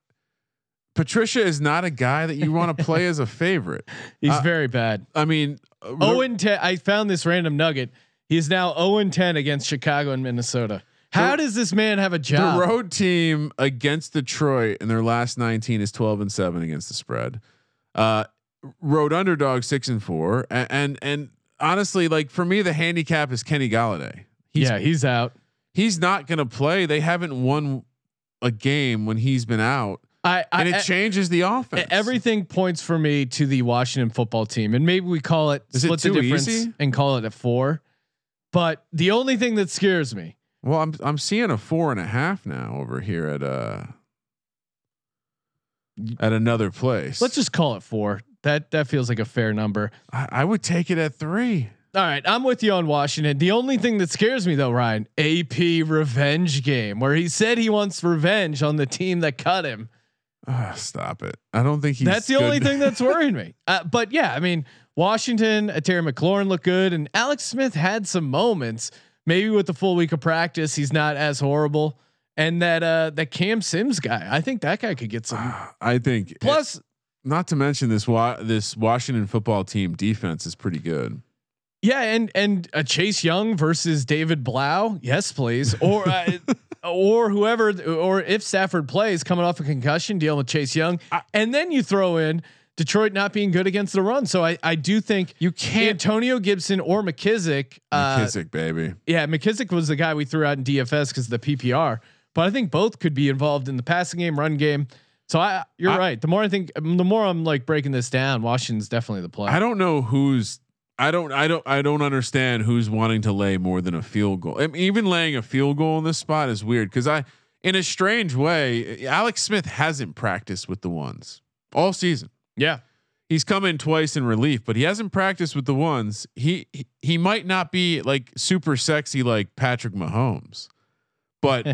Patricia is not a guy that you want to play as a favorite. He's uh, very bad. I mean, zero and ten. I found this random nugget. He's now zero and ten against Chicago and Minnesota. How the, does this man have a job? The road team against Detroit in their last nineteen is twelve and seven against the spread. Uh, road underdog six and four, and and, and honestly, like for me, the handicap is Kenny Galladay. He's, yeah, he's out. He's not going to play. They haven't won a game when he's been out. I, I, and it changes the offense. Everything points for me to the Washington football team, and maybe we call it Is split it the difference easy? And call it a four. But the only thing that scares me. Well, I'm I'm seeing a four and a half now over here at uh at another place. Let's just call it four. That that feels like a fair number. I, I would take it at three. All right, I'm with you on Washington. The only thing that scares me though, Ryan, A P revenge game where he said he wants revenge on the team that cut him. Oh, stop it! I don't think he's. That's the good. Only thing that's worrying me. Uh, but yeah, I mean, Washington, uh, Terry McLaurin looked good, and Alex Smith had some moments. Maybe with the full week of practice, he's not as horrible. And that uh, that Cam Sims guy, I think that guy could get some. I think. Plus, it, not to mention this wa- this Washington football team defense is pretty good. Yeah, and and a Chase Young versus David Blau, yes please, or uh, or whoever, or if Stafford plays, coming off a concussion, dealing with Chase Young, I, and then you throw in Detroit not being good against the run. So I I do think you can't Antonio Gibson or McKissick. Uh, McKissick, baby. Yeah, McKissick was the guy we threw out in D F S because of the P P R, but I think both could be involved in the passing game, run game. So I, you're I, right. The more I think, the more I'm like breaking this down. Washington's definitely the play. I don't know who's. I don't, I don't, I don't understand who's wanting to lay more than a field goal. I mean, even laying a field goal in this spot is weird. Cause I, in a strange way, Alex Smith hasn't practiced with the ones all season. Yeah. He's come in twice in relief, but he hasn't practiced with the ones. He, he, he might not be like super sexy, like Patrick Mahomes, but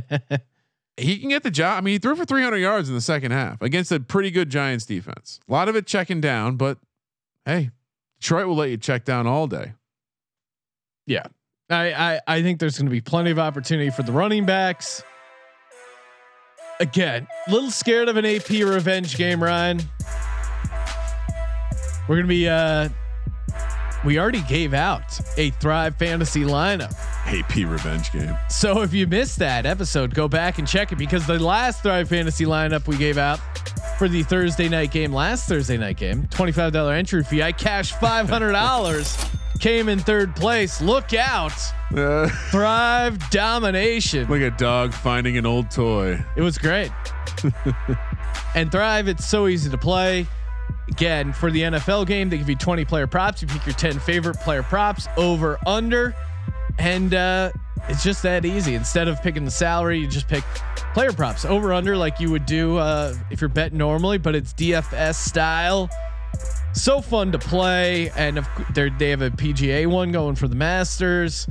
he can get the job. I mean, he threw for three hundred yards in the second half against a pretty good Giants defense. A lot of it checking down, but hey, Detroit will let you check down all day. Yeah. I, I, I think there's going to be plenty of opportunity for the running backs. Again, a little scared of an A P revenge game, Ryan. We're going to be, uh, we already gave out a Thrive Fantasy lineup. A P revenge game. So if you missed that episode, go back and check it because the last Thrive Fantasy lineup we gave out for the Thursday night game, last Thursday night game, twenty-five dollars entry fee. I cashed five hundred dollars came in third place. Look out. Uh, Thrive domination. Like a dog finding an old toy. It was great. And Thrive, it's so easy to play. Again, for the N F L game, they give you twenty player props. You pick your ten favorite player props over under. And uh, it's just that easy. Instead of picking the salary, you just pick player props over under like you would do uh, if you're betting normally, but it's D F S style. So fun to play, and if they have a P G A one going for the Masters.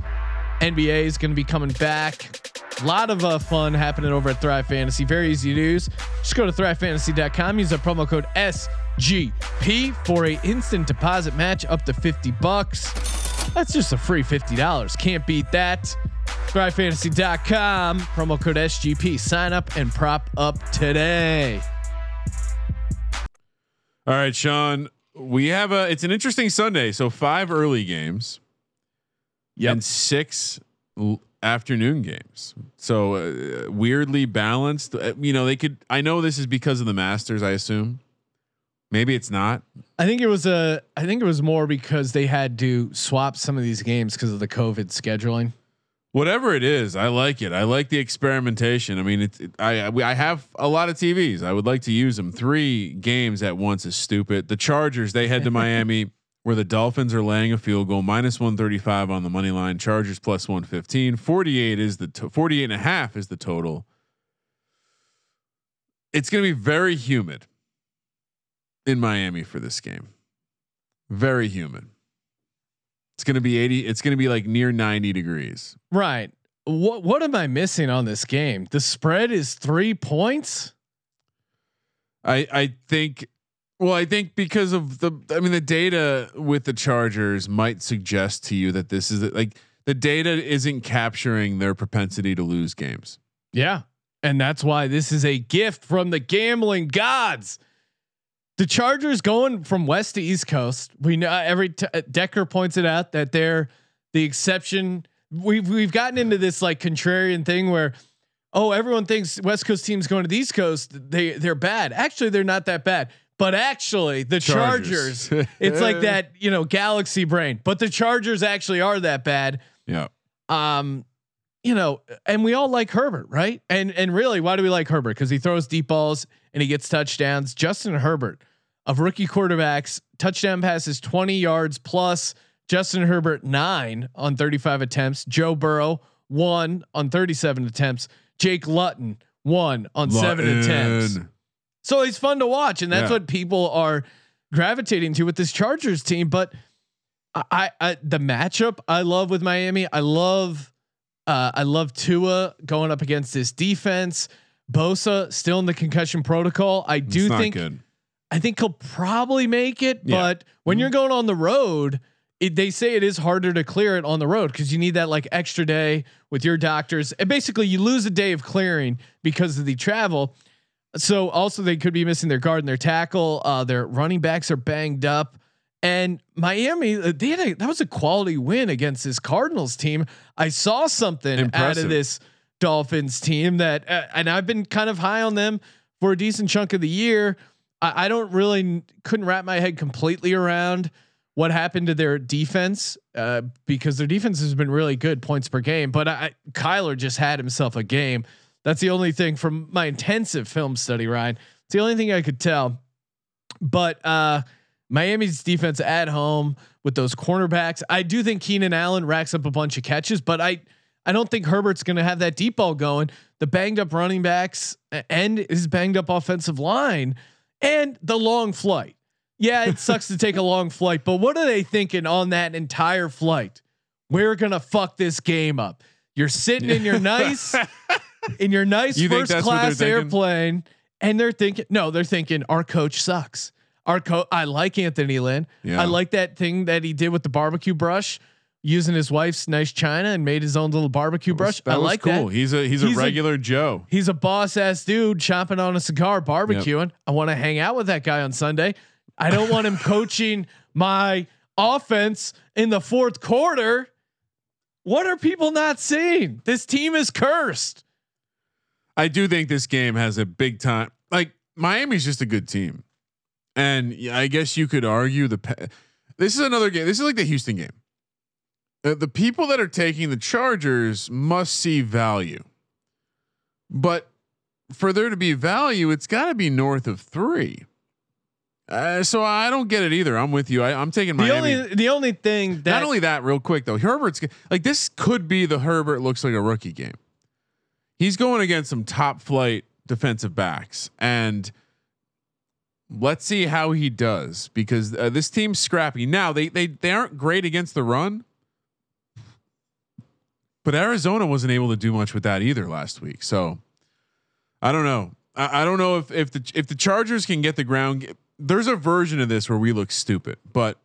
N B A is going to be coming back. A lot of uh, fun happening over at Thrive Fantasy. Very easy to use. Just go to thrive fantasy dot com. Use the promo code S G P for a instant deposit match up to fifty bucks. That's just a free fifty dollars. Can't beat that. thrive fantasy dot com, promo code S G P, sign up and prop up today. All right, Sean, we have a, it's an interesting Sunday. So five early games, yep, and six l- afternoon games. So uh, weirdly balanced, uh, you know, they could, I know this is because of the Masters, I assume. Maybe it's not. I think it was a, I think it was more because they had to swap some of these games because of the COVID scheduling. Whatever it is, I like it. I like the experimentation. I mean, it's, it, I, I have a lot of T Vs. I would like to use them. Three games at once is stupid. The Chargers, they head to Miami where the Dolphins are laying a field goal, minus one thirty-five on the money line, Chargers plus one fifteen, forty-eight is the to- forty-eight and a half is the total. It's going to be very humid. in Miami for this game. Very humid. It's going to be eighty. It's going to be like near ninety degrees. Right. What, what am I missing on this game? The spread is three points. I, I think, well, I think because of the, I mean, the data with the Chargers might suggest to you that this is like the data isn't capturing their propensity to lose games. Yeah. And that's why this is a gift from the gambling gods. The Chargers going from west to east coast. We know every t- Decker points it out that they're the exception. We've we've gotten into this like contrarian thing where, oh, everyone thinks West Coast teams going to the East Coast they they're bad. Actually, they're not that bad. But actually, the Chargers, Chargers it's like that you know galaxy brain. But the Chargers actually are that bad. Yeah. Um. You know, and we all like Herbert, right? And and really, why do we like Herbert? Because he throws deep balls and he gets touchdowns. Justin Herbert, of rookie quarterbacks, touchdown passes twenty yards plus. Justin Herbert nine on thirty-five attempts. Joe Burrow one on thirty-seven attempts. Jake Luton one on Luton. seven attempts. So he's fun to watch, and that's yeah. what people are gravitating to with this Chargers team. But I, I the matchup I love with Miami. I love. Uh, I love Tua going up against this defense. Bosa still in the concussion protocol. I do think, good. I think he'll probably make it, yeah. but when mm-hmm. you're going on the road, it, they say it is harder to clear it on the road. Cause you need that like extra day with your doctors. And basically you lose a day of clearing because of the travel. So also they could be missing their guard and their tackle. Uh, their running backs are banged up. And Miami, they had a, that was a quality win against this Cardinals team. I saw something Impressive. out of this Dolphins team that, uh, and I've been kind of high on them for a decent chunk of the year. I, I don't really couldn't wrap my head completely around what happened to their defense uh, because their defense has been really good points per game. But I, Kyler just had himself a game. That's the only thing from my intensive film study, Ryan. It's the only thing I could tell. But, uh, Miami's defense at home with those cornerbacks. I do think Keenan Allen racks up a bunch of catches, but I, I don't think Herbert's going to have that deep ball going. The banged up running backs and his banged up offensive line and the long flight. Yeah, it sucks to take a long flight, but what are they thinking on that entire flight? We're going to fuck this game up. You're sitting in your nice in your nice you first class airplane and they're thinking no, they're thinking our coach sucks. Our co- I like Anthony Lynn. Yeah. I like that thing that he did with the barbecue brush, using his wife's nice china and made his own little barbecue that brush. Was, I like cool. that. He's a he's, he's a regular a, Joe. He's a boss ass dude chomping on a cigar, barbecuing. Yep. I want to hang out with that guy on Sunday. I don't want him coaching my offense in the fourth quarter. What are people not seeing? This team is cursed. I do think this game has a big time. Like Miami's just a good team. And I guess you could argue the. Pe- this is another game. This is like the Houston game. The, the people that are taking the Chargers must see value. But for there to be value, it's got to be north of three. Uh, so I don't get it either. I'm with you. I, I'm taking Miami. The only the only thing that not only that real quick though. Herbert's like this could be the Herbert looks like a rookie game. He's going against some top flight defensive backs and. Let's see how he does because uh, this team's scrappy. Now they they they aren't great against the run, but Arizona wasn't able to do much with that either last week. So I don't know. I, I don't know if if the if the Chargers can get the ground. There's a version of this where we look stupid, but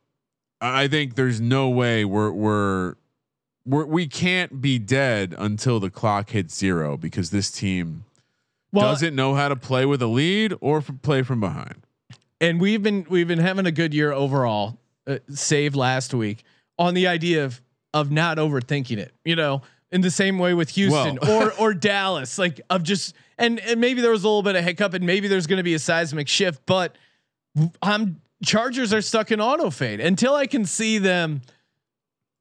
I think there's no way we're we're, we're we can't be dead until the clock hits zero because this team well, doesn't know how to play with a lead or f- play from behind. And we've been we've been having a good year overall, uh, save last week on the idea of of not overthinking it. You know, in the same way with Houston well. or or Dallas, like of just and and maybe there was a little bit of hiccup, and maybe there's going to be a seismic shift. But I'm Chargers are stuck in auto fade until I can see them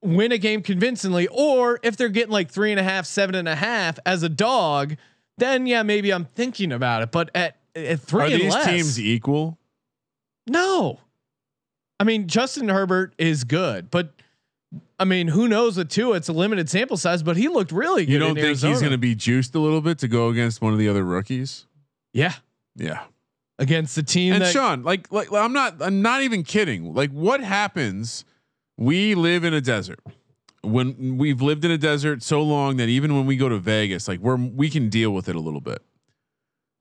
win a game convincingly, or if they're getting like three and a half, seven and a half as a dog, then yeah, maybe I'm thinking about it. But at at three, are and these less, teams equal? No, I mean, Justin Herbert is good, but I mean, who knows with Tua? It's a limited sample size, but he looked really good. You don't in think Arizona. He's going to be juiced a little bit to go against one of the other rookies? Yeah. Yeah. against the team. And that Sean, like, like I'm not, I'm not even kidding. Like, what happens? We live in a desert. When we've lived in a desert so long that even when we go to Vegas, like we're, we can deal with it a little bit.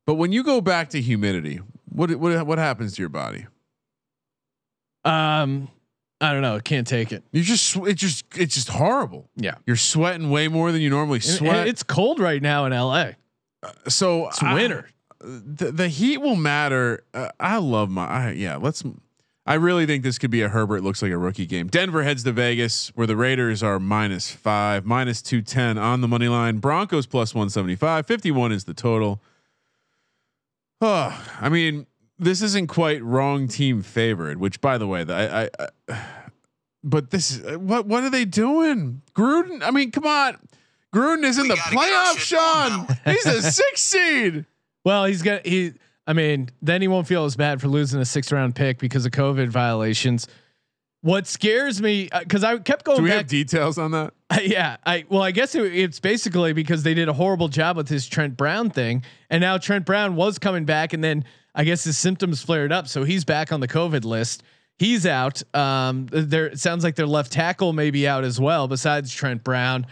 But when you go back to humidity, what, what, what happens to your body? Um, I don't know. It can't take it. You just, it just, it's just horrible. Yeah. You're sweating way more than you normally sweat. And, and it's cold right now in L A. Uh, so it's winter. I, the, the heat will matter. Uh, I love my, I, yeah, let's, I really think this could be a Herbert looks like a rookie game. Denver heads to Vegas where the Raiders are minus five, minus two ten on the money line. Broncos plus one seventy five, fifty one is the total. Oh, I mean, this isn't quite wrong team favored, which by the way, the, I, I, I, but this is what, what are they doing? Gruden. I mean, come on. Gruden is in the playoff, Sean. He's a six seed. Well, he's got, he, I mean, then he won't feel as bad for losing a sixth round pick because of COVID violations. What scares me, because I kept going. Do we back, have details on that? Uh, yeah. I well, I guess it, it's basically because they did a horrible job with this Trent Brown thing, and now Trent Brown was coming back, and then I guess his symptoms flared up, so he's back on the COVID list. He's out. Um, there it sounds like their left tackle may be out as well, besides Trent Brown.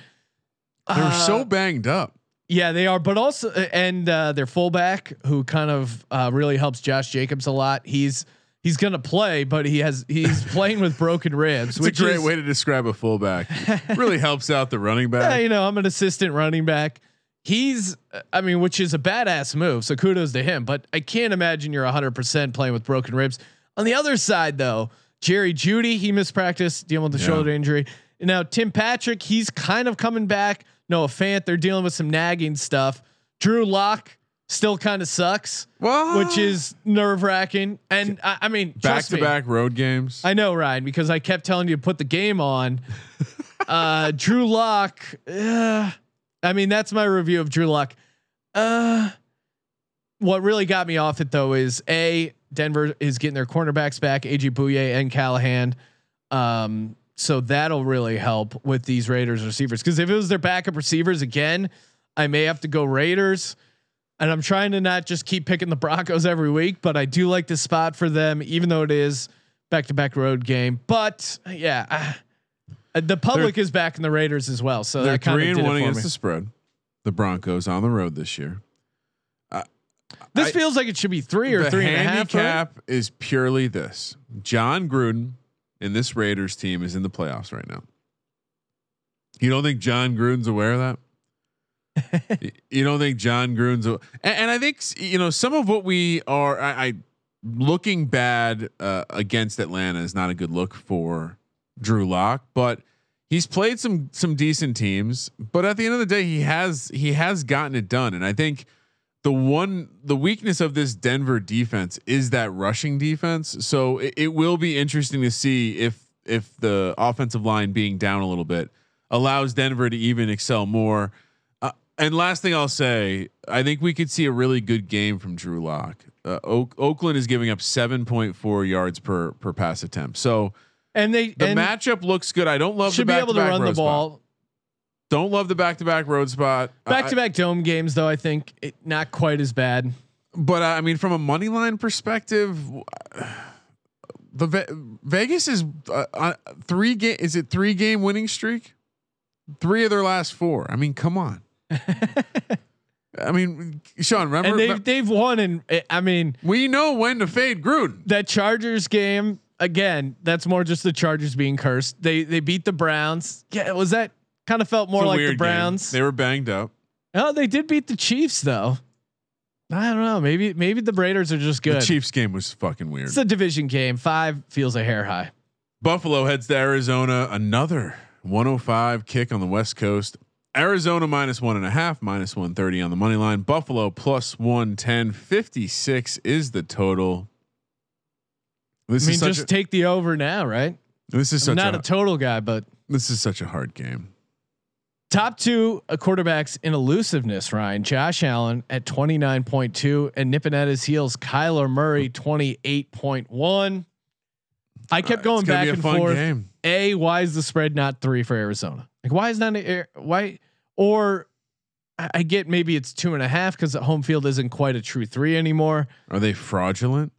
They're uh, so banged up. Yeah, they are, but also, and uh, their fullback, who kind of uh, really helps Josh Jacobs a lot. He's he's gonna play, but he has he's playing with broken ribs. It's which a great is, way to describe a fullback. Really helps out the running back. Yeah, you know, I'm an assistant running back. He's, I mean, which is a badass move. So kudos to him. But I can't imagine you're one hundred percent playing with broken ribs. On the other side, though, Jerry Jeudy, he mispracticed dealing with the yeah. shoulder injury. And now Tim Patrick, he's kind of coming back. Noah Fant, they're dealing with some nagging stuff. Drew Lock still kind of sucks, what? which is nerve wracking. And I, I mean, back to me, back road games. I know, Ryan, because I kept telling you to put the game on. uh, Drew Lock. Uh, I mean, that's my review of Drew Lock. Uh, what really got me off it though is a Denver is getting their cornerbacks back, A J Bouye and Callahan. Um, So that'll really help with these Raiders receivers. Cause if it was their backup receivers again, I may have to go Raiders, and I'm trying to not just keep picking the Broncos every week, but I do like this spot for them, even though it is back to back road game. But yeah, uh, the public they're, is backing the Raiders as well. So they're three and one against me. the spread, the Broncos on the road this year. Uh, this I, feels like it should be three or three and a half. The handicap is purely this: John Gruden and this Raiders team is in the playoffs right now. You don't think John Gruden's aware of that? You don't think John Gruden's, and, and I think, you know, some of what we are, I, I looking bad uh, against Atlanta is not a good look for Drew Lock, but he's played some, some decent teams, but at the end of the day, he has, he has gotten it done. And I think the one, the weakness of this Denver defense is that rushing defense. So it, it will be interesting to see if, if the offensive line being down a little bit allows Denver to even excel more. Uh, and last thing I'll say, I think we could see a really good game from Drew Lock. Uh, Oak, Oakland is giving up seven point four yards per, per pass attempt. So, and they, the and matchup looks good. I don't love should the be able to run the ball. Spot. Don't love the back-to-back road spot. Back-to-back dome games, though, I think it, not quite as bad. But I mean, from a money line perspective, the Ve- Vegas is uh, uh, three game. Is it three game winning streak? Three of their last four. I mean, come on. I mean, Sean, remember and they've, they've won, and I mean, we know when to fade Gruden. That Chargers game again. That's more just the Chargers being cursed. They they beat the Browns. Yeah, was that? Kind of felt more like the Browns. Game. They were banged up. Oh, they did beat the Chiefs though. I don't know. Maybe maybe the Raiders are just good. The Chiefs game was fucking weird. It's a division game. Five feels a hair high. Buffalo heads to Arizona. Another one oh five kick on the West Coast. Arizona minus one and a half, minus one thirty on the money line. Buffalo plus one ten, fifty-six is the total. This I mean, is just a, take the over now, right? This is I'm such not a, a total guy, but this is such a hard game. Top two uh, quarterbacks in elusiveness, Ryan. Josh Allen at twenty-nine point two and nipping at his heels, Kyler Murray twenty-eight point one. I kept going uh, back and forth. Game. A, why is the spread not three for Arizona? Like why is not a, why or I, I get maybe it's two and a half because the home field isn't quite a true three anymore. Are they fraudulent?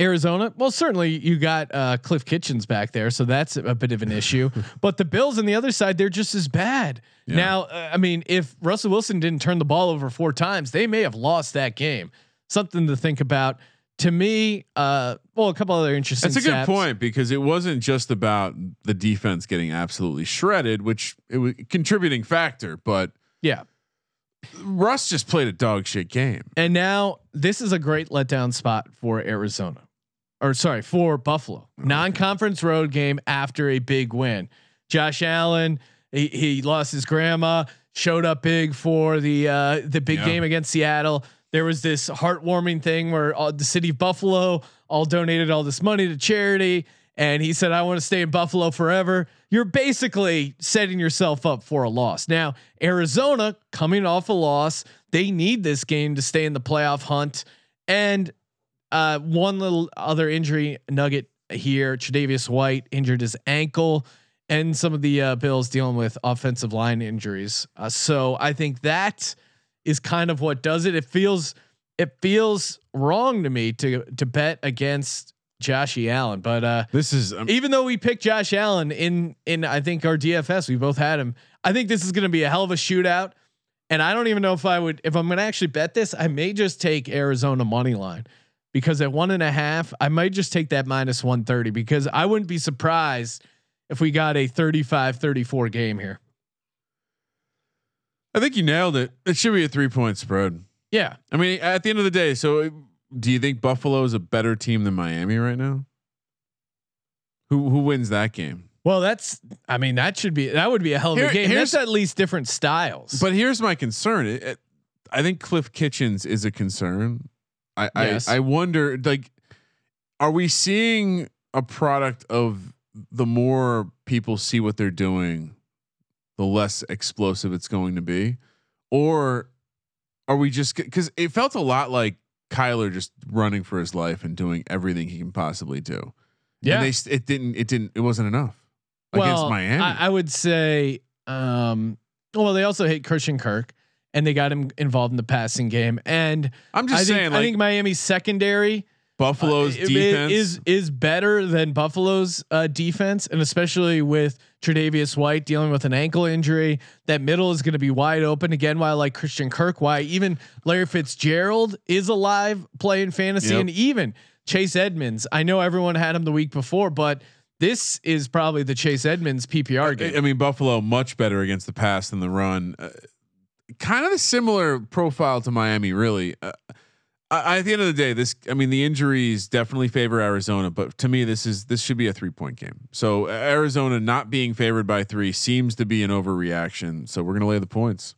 Arizona. Well, certainly you got uh, Cliff Kitchens back there, so that's a bit of an issue. But the Bills on the other side, they're just as bad. Yeah. Now, uh, I mean, if Russell Wilson didn't turn the ball over four times, they may have lost that game. Something to think about. To me, uh, well, a couple other interesting. That's a stats. Good point because it wasn't just about the defense getting absolutely shredded, which it was a contributing factor, but yeah. Russ just played a dog shit game. And now this is a great letdown spot for Arizona or sorry, for Buffalo. Non-conference road game after a big win. Josh Allen, he, he lost his grandma, showed up big for the, uh, the big yeah. game against Seattle. There was this heartwarming thing where all, the city of Buffalo all donated all this money to charity. And he said, I want to stay in Buffalo forever. You're basically setting yourself up for a loss. Now, Arizona coming off a loss, they need this game to stay in the playoff hunt. And uh, one little other injury nugget here, Tre'Davious White injured his ankle and some of the uh, Bills dealing with offensive line injuries. Uh, so I think that is kind of what does it. It feels, it feels wrong to me to, to bet against Joshy Allen, but uh, this is um, even though we picked Josh Allen in in I think our D F S, we both had him. I think this is going to be a hell of a shootout, and I don't even know if I would if I'm going to actually bet this. I may just take Arizona money line because at one and a half, I might just take that minus one thirty because I wouldn't be surprised if we got a thirty-five thirty-four game here. I think you nailed it. It should be a three point spread. Yeah, I mean at the end of the day, so. It, do you think Buffalo is a better team than Miami right now? Who who wins that game? Well, that's I mean that should be that would be a hell of Here, a game. That's at least different styles. But here's my concern. It, it, I think Cliff Kitchens is a concern. I, yes. I I wonder like are we seeing a product of the more people see what they're doing, the less explosive it's going to be, or are we just because it felt a lot like Kyler just running for his life and doing everything he can possibly do. Yeah, and they, it didn't. It didn't. It wasn't enough well, against Miami. I, I would say. Um, well, they also hate Christian Kirk, and they got him involved in the passing game. And I'm just I saying, think, like, I think Miami's secondary, Buffalo's uh, defense is is better than Buffalo's uh, defense, and especially with Tre'Davious White dealing with an ankle injury, that middle is going to be wide open again. Why I like Christian Kirk? Why even Larry Fitzgerald is alive playing fantasy, yep. and even Chase Edmonds. I know everyone had him the week before, but this is probably the Chase Edmonds P P R game. I mean, Buffalo much better against the pass than the run. Uh, kind of a similar profile to Miami, really. Uh, I, at the end of the day, this, I mean, the injuries definitely favor Arizona, but to me, this is, this should be a three point game. So Arizona not being favored by three seems to be an overreaction. So we're going to lay the points.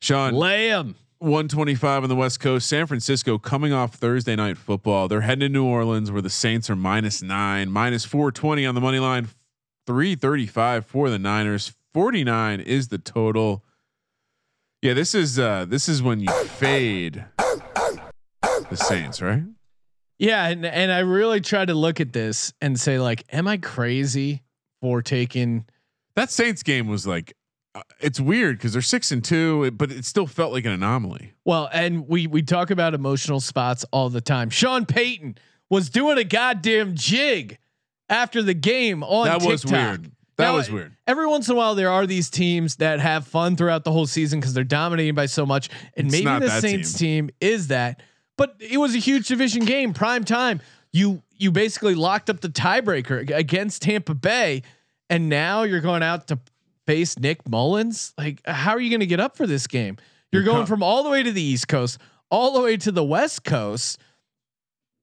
Sean, lay 'em. one twenty-five on the West Coast, San Francisco coming off Thursday night football. They're heading to New Orleans where the Saints are minus nine, minus four twenty on the money line, three thirty-five for the Niners. forty-nine is the total. Yeah, this is uh, this is when you fade the Saints, right? Yeah, and and I really try to look at this and say, like, am I crazy for taking that Saints game? Was like, uh, it's weird because they're six and two, but it still felt like an anomaly. Well, and we we talk about emotional spots all the time. Sean Payton was doing a goddamn jig after the game on TikTok. That was weird. That now, was weird. Every once in a while, there are these teams that have fun throughout the whole season because they're dominating by so much. And it's maybe the Saints team. team is that, but it was a huge division game, prime time. You you basically locked up the tiebreaker against Tampa Bay, and now you're going out to face Nick Mullins. Like, how are you going to get up for this game? You're, you're going com- from all the way to the East Coast, all the way to the West Coast,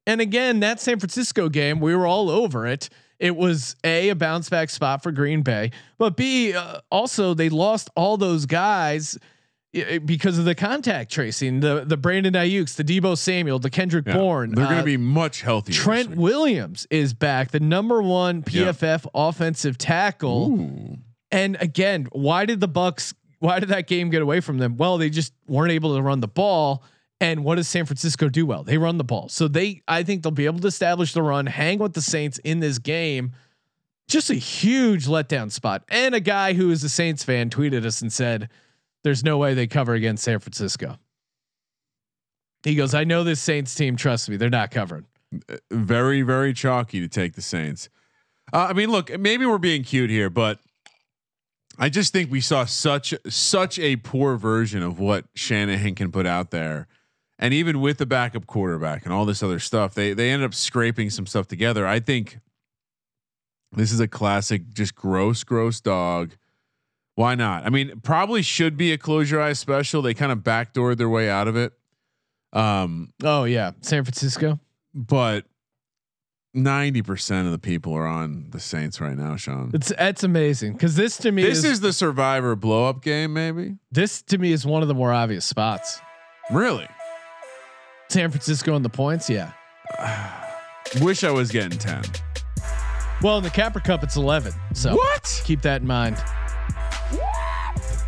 and again, that San Francisco game, we were all over it. It was a, a bounce back spot for Green Bay, but B uh, also they lost all those guys because of the contact tracing, the, the Brandon Ayuk's, the Debo Samuel, the Kendrick yeah, Bourne. They're uh, going to be much healthier. Trent Williams is back. The number one P F F yeah. offensive tackle. Ooh. And again, why did the Bucks, why did that game get away from them? Well, they just weren't able to run the ball. And what does San Francisco do well? They run the ball. So they, I think they'll be able to establish the run, hang with the Saints in this game. Just a huge letdown spot. And a guy who is a Saints fan tweeted us and said, There's no way they cover against San Francisco. He goes, I know this Saints team. Trust me, they're not covering. Very, very chalky to take the Saints. Uh, I mean, look, maybe we're being cute here, but I just think we saw such such a poor version of what Shanahan can put out there, and even with the backup quarterback and all this other stuff, they they ended up scraping some stuff together. I think this is a classic, just gross, gross dog. Why not? I mean, probably should be a close your eyes special. They kind of backdoored their way out of it. Um. Oh yeah, San Francisco. But ninety percent of the people are on the Saints right now, Sean. It's that's amazing because this to me this is, is the survivor blow up game. Maybe this to me is one of the more obvious spots. Really, San Francisco and the points. Yeah, wish I was getting ten. Well, in the Capra Cup, it's eleven. So what? Keep that in mind.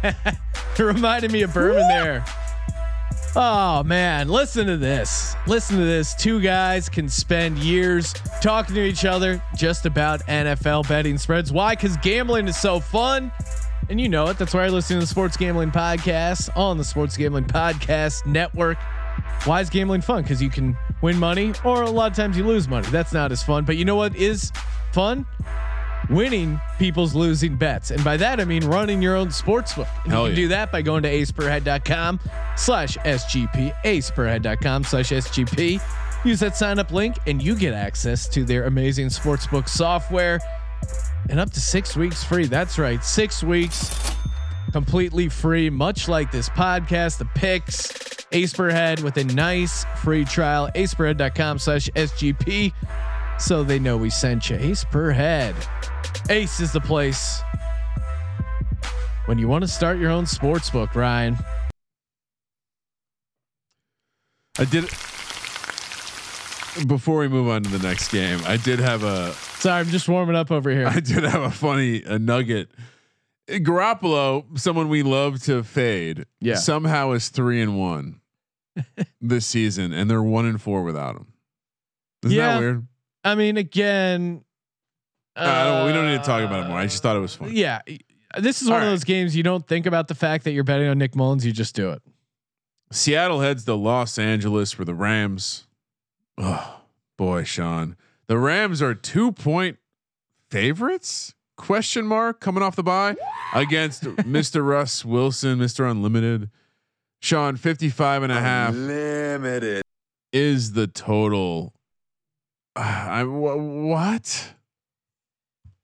It reminded me of Berman what? There. Oh man, listen to this. Listen to this. Two guys can spend years talking to each other just about N F L betting spreads. Why? Because gambling is so fun. And you know it. That's why I listen to the Sports Gambling Podcast on the Sports Gambling Podcast Network. Why is gambling fun? Because you can win money, or a lot of times you lose money. That's not as fun. But you know what is fun? Winning people's losing bets. And by that, I mean running your own sports book. And you can yeah. do that by going to ace per head dot com slash S G P, ace per head dot com slash S G P. Use that sign up link and you get access to their amazing sportsbook software and up to six weeks free. That's right. Six weeks completely free, much like this podcast, the picks. Ace per Head with a nice free trial, ace per head dot com slash S G P. So they know we sent you. Ace per Head. Ace is the place when you want to start your own sports book, Ryan. I did. Before we move on to the next game, I did have a. Sorry, I'm just warming up over here. I did have a funny a nugget. Garoppolo, someone we love to fade, yeah. somehow is three and one this season, and they're one and four without him. Isn't yeah. that weird? I mean, again, uh, uh, I don't, we don't need to talk about it more. I just thought it was funny. Yeah. This is All one right. of those games. You don't think about the fact that you're betting on Nick Mullins. You just do it. Seattle heads to Los Angeles for the Rams. Oh boy, Sean, the Rams are two point favorites question mark coming off the bye against Mister Russ Wilson, Mister Unlimited. Sean, fifty-five and a half Unlimited is the total. I w- what?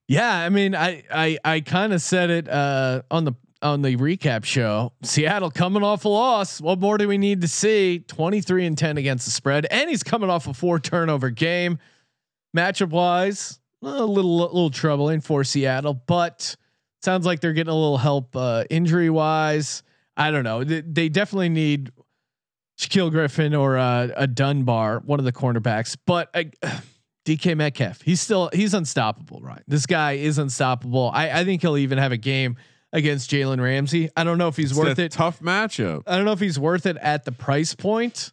Yeah, I mean, I I I kind of said it uh, on the on the recap show. Seattle coming off a loss. What more do we need to see? twenty-three and ten against the spread, and he's coming off a four turnover game. Matchup wise, a little a little troubling for Seattle, but sounds like they're getting a little help uh, injury wise. I don't know. They, they definitely need Shaquille Griffin or uh, a Dunbar, one of the cornerbacks, but uh, D K Metcalf, he's still, he's unstoppable, right? This guy is unstoppable. I, I think he'll even have a game against Jalen Ramsey. I don't know if he's it's worth it. Tough matchup. I don't know if he's worth it at the price point.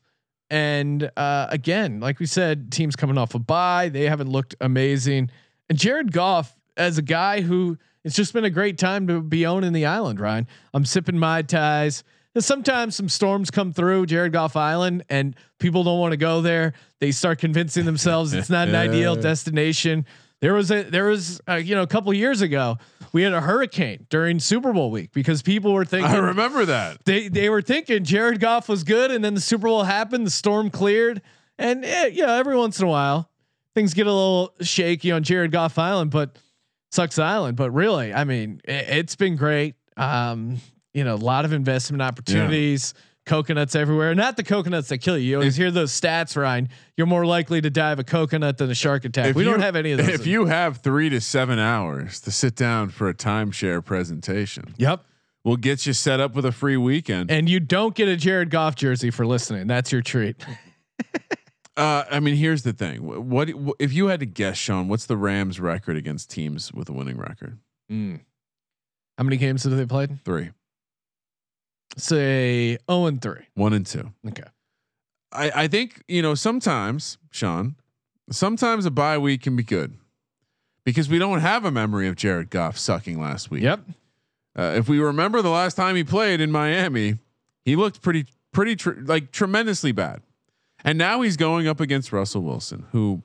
And uh, again, like we said, teams coming off a bye, they haven't looked amazing. And Jared Goff as a guy who it's just been a great time to be owning the island, Ryan. I'm sipping Mai Tais. Sometimes some storms come through Jared Goff Island and people don't want to go there. They start convincing themselves it's not an ideal destination. There was a, there was a, you know, a couple of years ago, we had a hurricane during Super Bowl week because people were thinking, I remember that they, they were thinking Jared Goff was good. And then the Super Bowl happened, the storm cleared. And it, you know, every once in a while things get a little shaky on Jared Goff Island, but sucks island. But really, I mean, it, it's been great. Um, You know, a lot of investment opportunities, yeah. coconuts everywhere. Not the coconuts that kill you. You always if, hear those stats, Ryan. You're more likely to die of a coconut than a shark attack. We you, don't have any of those. If you have three to seven hours to sit down for a timeshare presentation, yep, we'll get you set up with a free weekend. And you don't get a Jared Goff jersey for listening. That's your treat. uh, I mean, here's the thing. What, what if you had to guess, Sean? What's the Rams' record against teams with a winning record? Mm. How many games have they played? Three. Say oh and three, one and two. Okay, I I think you know sometimes Sean, sometimes a bye week can be good because we don't have a memory of Jared Goff sucking last week. Yep, Uh, if we remember the last time he played in Miami, he looked pretty, pretty tr- like tremendously bad. And now he's going up against Russell Wilson, who,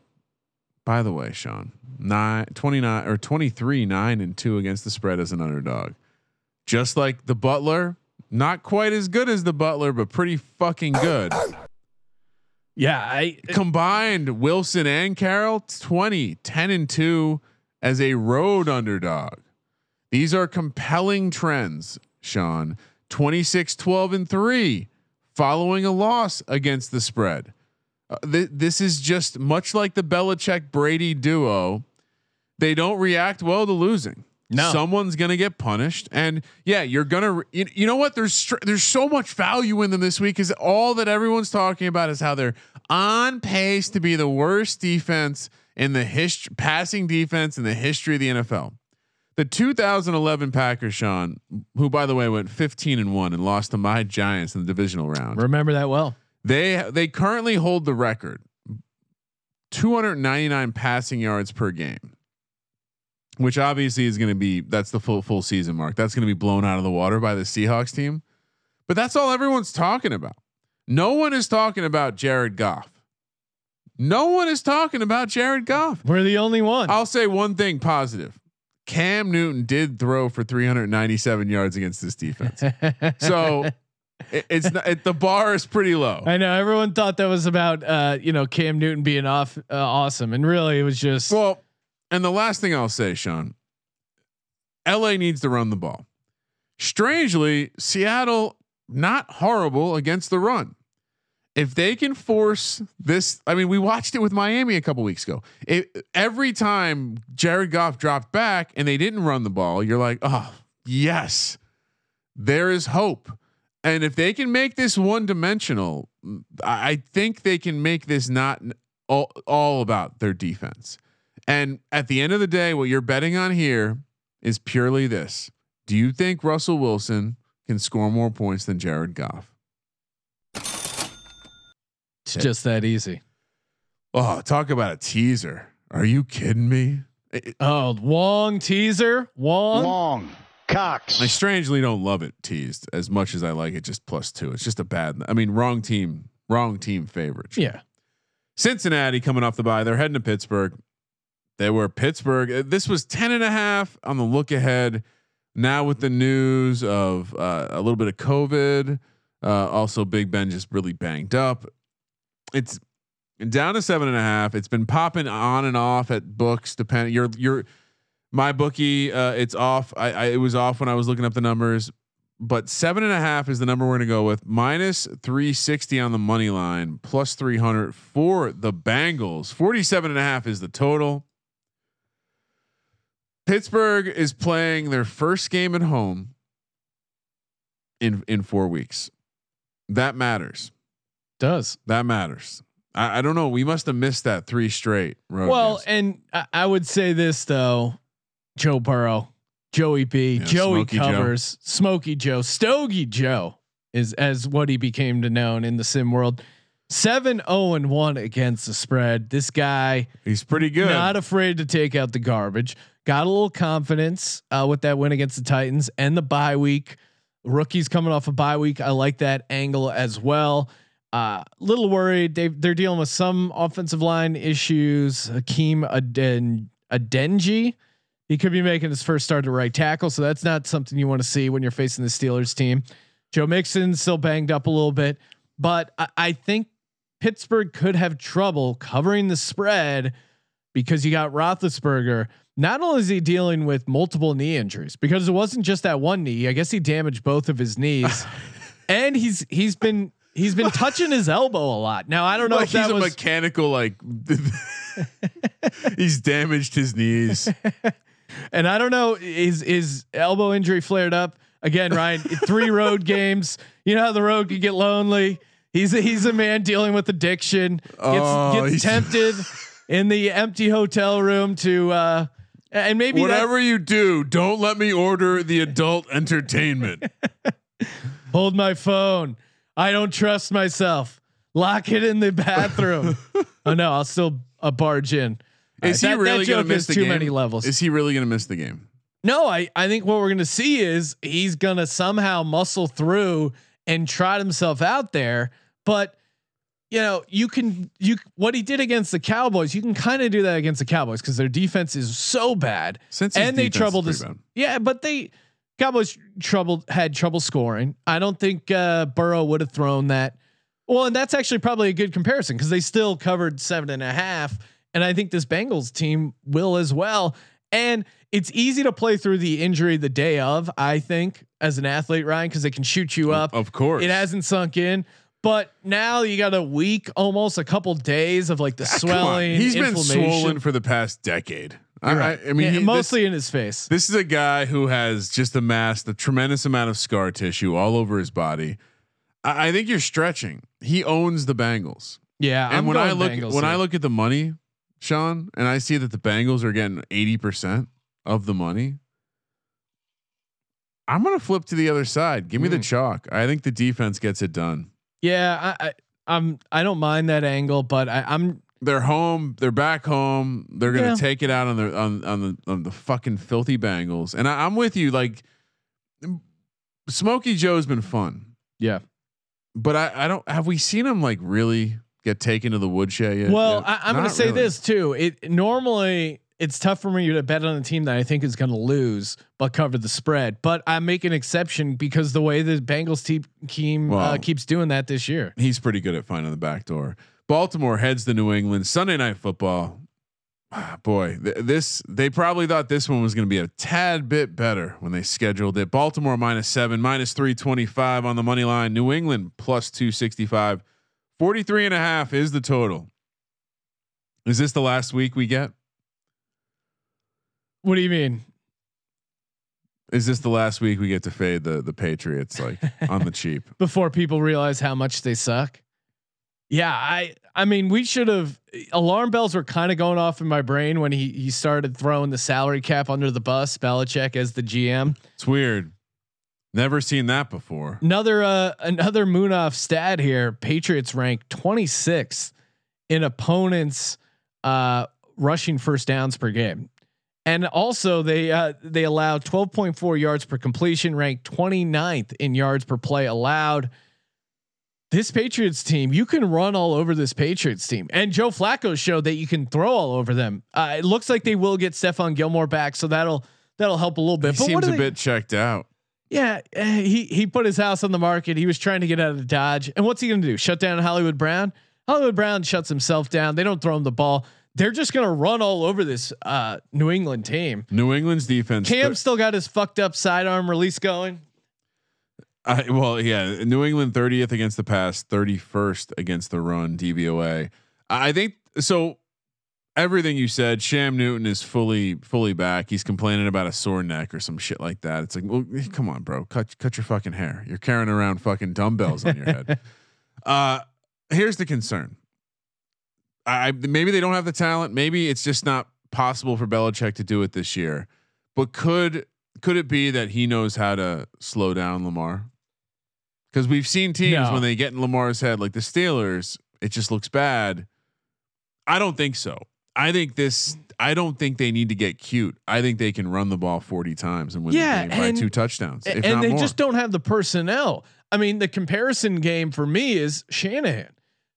by the way, Sean, nine, twenty-nine or twenty-three, nine and two against the spread as an underdog, just like the Butler. Not quite as good as the Butler, but pretty fucking good. Yeah. I it, combined Wilson and Carroll twenty, ten and two as a road underdog. These are compelling trends, Sean. twenty-six, twelve and three following a loss against the spread. Uh, th- this is just much like the Belichick Brady duo. They don't react well to losing. No. Someone's going to get punished, and yeah, you're going to, you, you know what? There's, str- there's so much value in them this week, is all that everyone's talking about is how they're on pace to be the worst defense in the history, passing defense in the history of the N F L. The two thousand eleven Packers, Sean, who by the way, went fifteen and one and lost to my Giants in the divisional round. Remember that well. They, they currently hold the record two hundred ninety-nine passing yards per game, which obviously is going to be, that's the full full season mark. That's going to be blown out of the water by the Seahawks team. But that's all everyone's talking about. No one is talking about Jared Goff. No one is talking about Jared Goff. We're the only one. I'll say one thing positive. Cam Newton did throw for three hundred ninety-seven yards against this defense. So it, it's not, it, the bar is pretty low. I know everyone thought that was about, uh, you know, Cam Newton being off uh, awesome. And really it was just, well, and the last thing I'll say, Sean, L A needs to run the ball. Strangely, Seattle, not horrible against the run. If they can force this, I mean, we watched it with Miami a couple weeks ago. It, every time Jared Goff dropped back and they didn't run the ball, you're like, oh yes, there is hope. And if they can make this one dimensional, I think they can make this not all, all about their defense. And at the end of the day, what you're betting on here is purely this. Do you think Russell Wilson can score more points than Jared Goff? It's it, just that easy. Oh, talk about a teaser. Are you kidding me? It, oh, Wong teaser. Wong. Wong. Cox. I strangely don't love it teased as much as I like it. Just plus two. It's just a bad, I mean, wrong team, wrong team favorite. Yeah. Cincinnati coming off the bye. They're heading to Pittsburgh. They were Pittsburgh. This was ten and a half on the look ahead. Now with the news of uh, a little bit of COVID, uh, also Big Ben just really banged up. It's down to seven and a half. It's been popping on and off at books. Depending, your your MyBookie, uh, it's off. I, I it was off when I was looking up the numbers, but seven and a half is the number we're gonna go with. Minus three sixty on the money line, plus three hundred for the Bengals. Forty seven and a half is the total. Pittsburgh is playing their first game at home in in four weeks. That matters. Does that matters? I, I don't know. We must have missed that three straight road well, games. And I, I would say this though: Joe Burrow, Joey B, yeah, Joey Smokey covers Joe. Smokey Joe, Stogie Joe is as what he became to known in the sim world. seven oh and one against the spread. This guy, he's pretty good. Not afraid to take out the garbage. Got a little confidence uh, with that win against the Titans and the bye week. Rookies coming off a bye week. I like that angle as well. A uh, little worried. They they're dealing with some offensive line issues. Hakeem Aden Adenji. He could be making his first start at right tackle, so that's not something you want to see when you're facing the Steelers team. Joe Mixon still banged up a little bit, but I, I think Pittsburgh could have trouble covering the spread because you got Roethlisberger. Not only is he dealing with multiple knee injuries, because it wasn't just that one knee. I guess he damaged both of his knees, and he's he's been he's been touching his elbow a lot. Now I don't know like if he's that a was mechanical like he's damaged his knees, and I don't know his his elbow injury flared up again. Ryan, three road games. You know how the road could get lonely. He's a, he's a man dealing with addiction. Gets, oh, gets tempted in the empty hotel room to. Uh, And maybe whatever you do, don't let me order the adult entertainment. Hold my phone. I don't trust myself. Lock it in the bathroom. Oh no, I'll still uh, barge in. Is right, he that, really that going to miss the game? Too many levels. Is he really going to miss the game? No, I, I think what we're going to see is he's going to somehow muscle through and trot himself out there. But you know, you can, you, what he did against the Cowboys, you can kind of do that against the Cowboys because their defense is so bad. Since and they troubled us. Yeah. But they Cowboys troubled, had trouble scoring. I don't think uh, Burrow would have thrown that. Well, and that's actually probably a good comparison because they still covered seven and a half. And I think this Bengals team will as well. And it's easy to play through the injury the day of, I think, as an athlete, Ryan, because they can shoot you up. Of course. It hasn't sunk in. But now you got a week, almost a couple days of like the ah, swelling. He's been swollen for the past decade. All right. I, I mean, yeah, he, mostly this, in his face. This is a guy who has just amassed a tremendous amount of scar tissue all over his body. I, I think you're stretching. He owns the Bengals. Yeah. And I'm when I look, Bengals, when yeah. I look at the money, Sean, and I see that the Bengals are getting eighty percent of the money, I'm going to flip to the other side. Give me mm. the chalk. I think the defense gets it done. Yeah, I, I I'm I don't mind that angle, but I, I'm they're home, they're back home, they're gonna yeah. take it out on the on on the on the fucking filthy Bengals, and I, I'm with you. Like, Smokey Joe's been fun, yeah, but I I don't have we seen him like really get taken to the woodshed yet? Well, yet? I, I'm Not gonna say really. this too. It normally it's tough for me to bet on a team that I think is gonna lose but cover the spread. But I make an exception because the way the Bengals team, team well, uh, keeps doing that this year. He's pretty good at finding the back door. Baltimore heads to New England Sunday Night Football. Ah, boy, th- this they probably thought this one was going to be a tad bit better when they scheduled it. Baltimore minus seven, minus three twenty five on the money line. New England plus two sixty five. Forty three and a half is the total. Is this the last week we get? What do you mean? Is this the last week we get to fade the the Patriots like on the cheap before people realize how much they suck? Yeah, I I mean we should have. Alarm bells were kind of going off in my brain when he he started throwing the salary cap under the bus. Belichick as the G M. It's weird. Never seen that before. Another uh another Moonoff stat here. Patriots ranked twenty-sixth in opponents uh, rushing first downs per game. And also they uh, they allow twelve point four yards per completion, ranked twenty-ninth in yards per play allowed. This Patriots team, you can run all over this Patriots team, and Joe Flacco showed that you can throw all over them. Uh, it looks like they will get Stephon Gilmore back, so that'll that'll help a little bit. He but seems a they, bit checked out. Yeah, he he put his house on the market. He was trying to get out of Dodge, and what's he going to do? Shut down Hollywood Brown? Hollywood Brown shuts himself down. They don't throw him the ball. They're just going to run all over this uh, New England team. New England's defense. Cam still got his fucked up sidearm release going. I, well, yeah. New England thirtieth against the pass, thirty-first against the run, D V O A. I think so. Everything you said, Sham Newton is fully, fully back. He's complaining about a sore neck or some shit like that. It's like, well, come on, bro, cut, cut your fucking hair. You're carrying around fucking dumbbells on your head. Uh, here's the concern. I, maybe they don't have the talent. Maybe it's just not possible for Belichick to do it this year. But could could it be that he knows how to slow down Lamar? Because we've seen teams no. when they get in Lamar's head, like the Steelers, it just looks bad. I don't think so. I think this. I don't think they need to get cute. I think they can run the ball forty times and win yeah, the game and, by two touchdowns. If and not they more. Just don't have the personnel. I mean, the comparison game for me is Shanahan.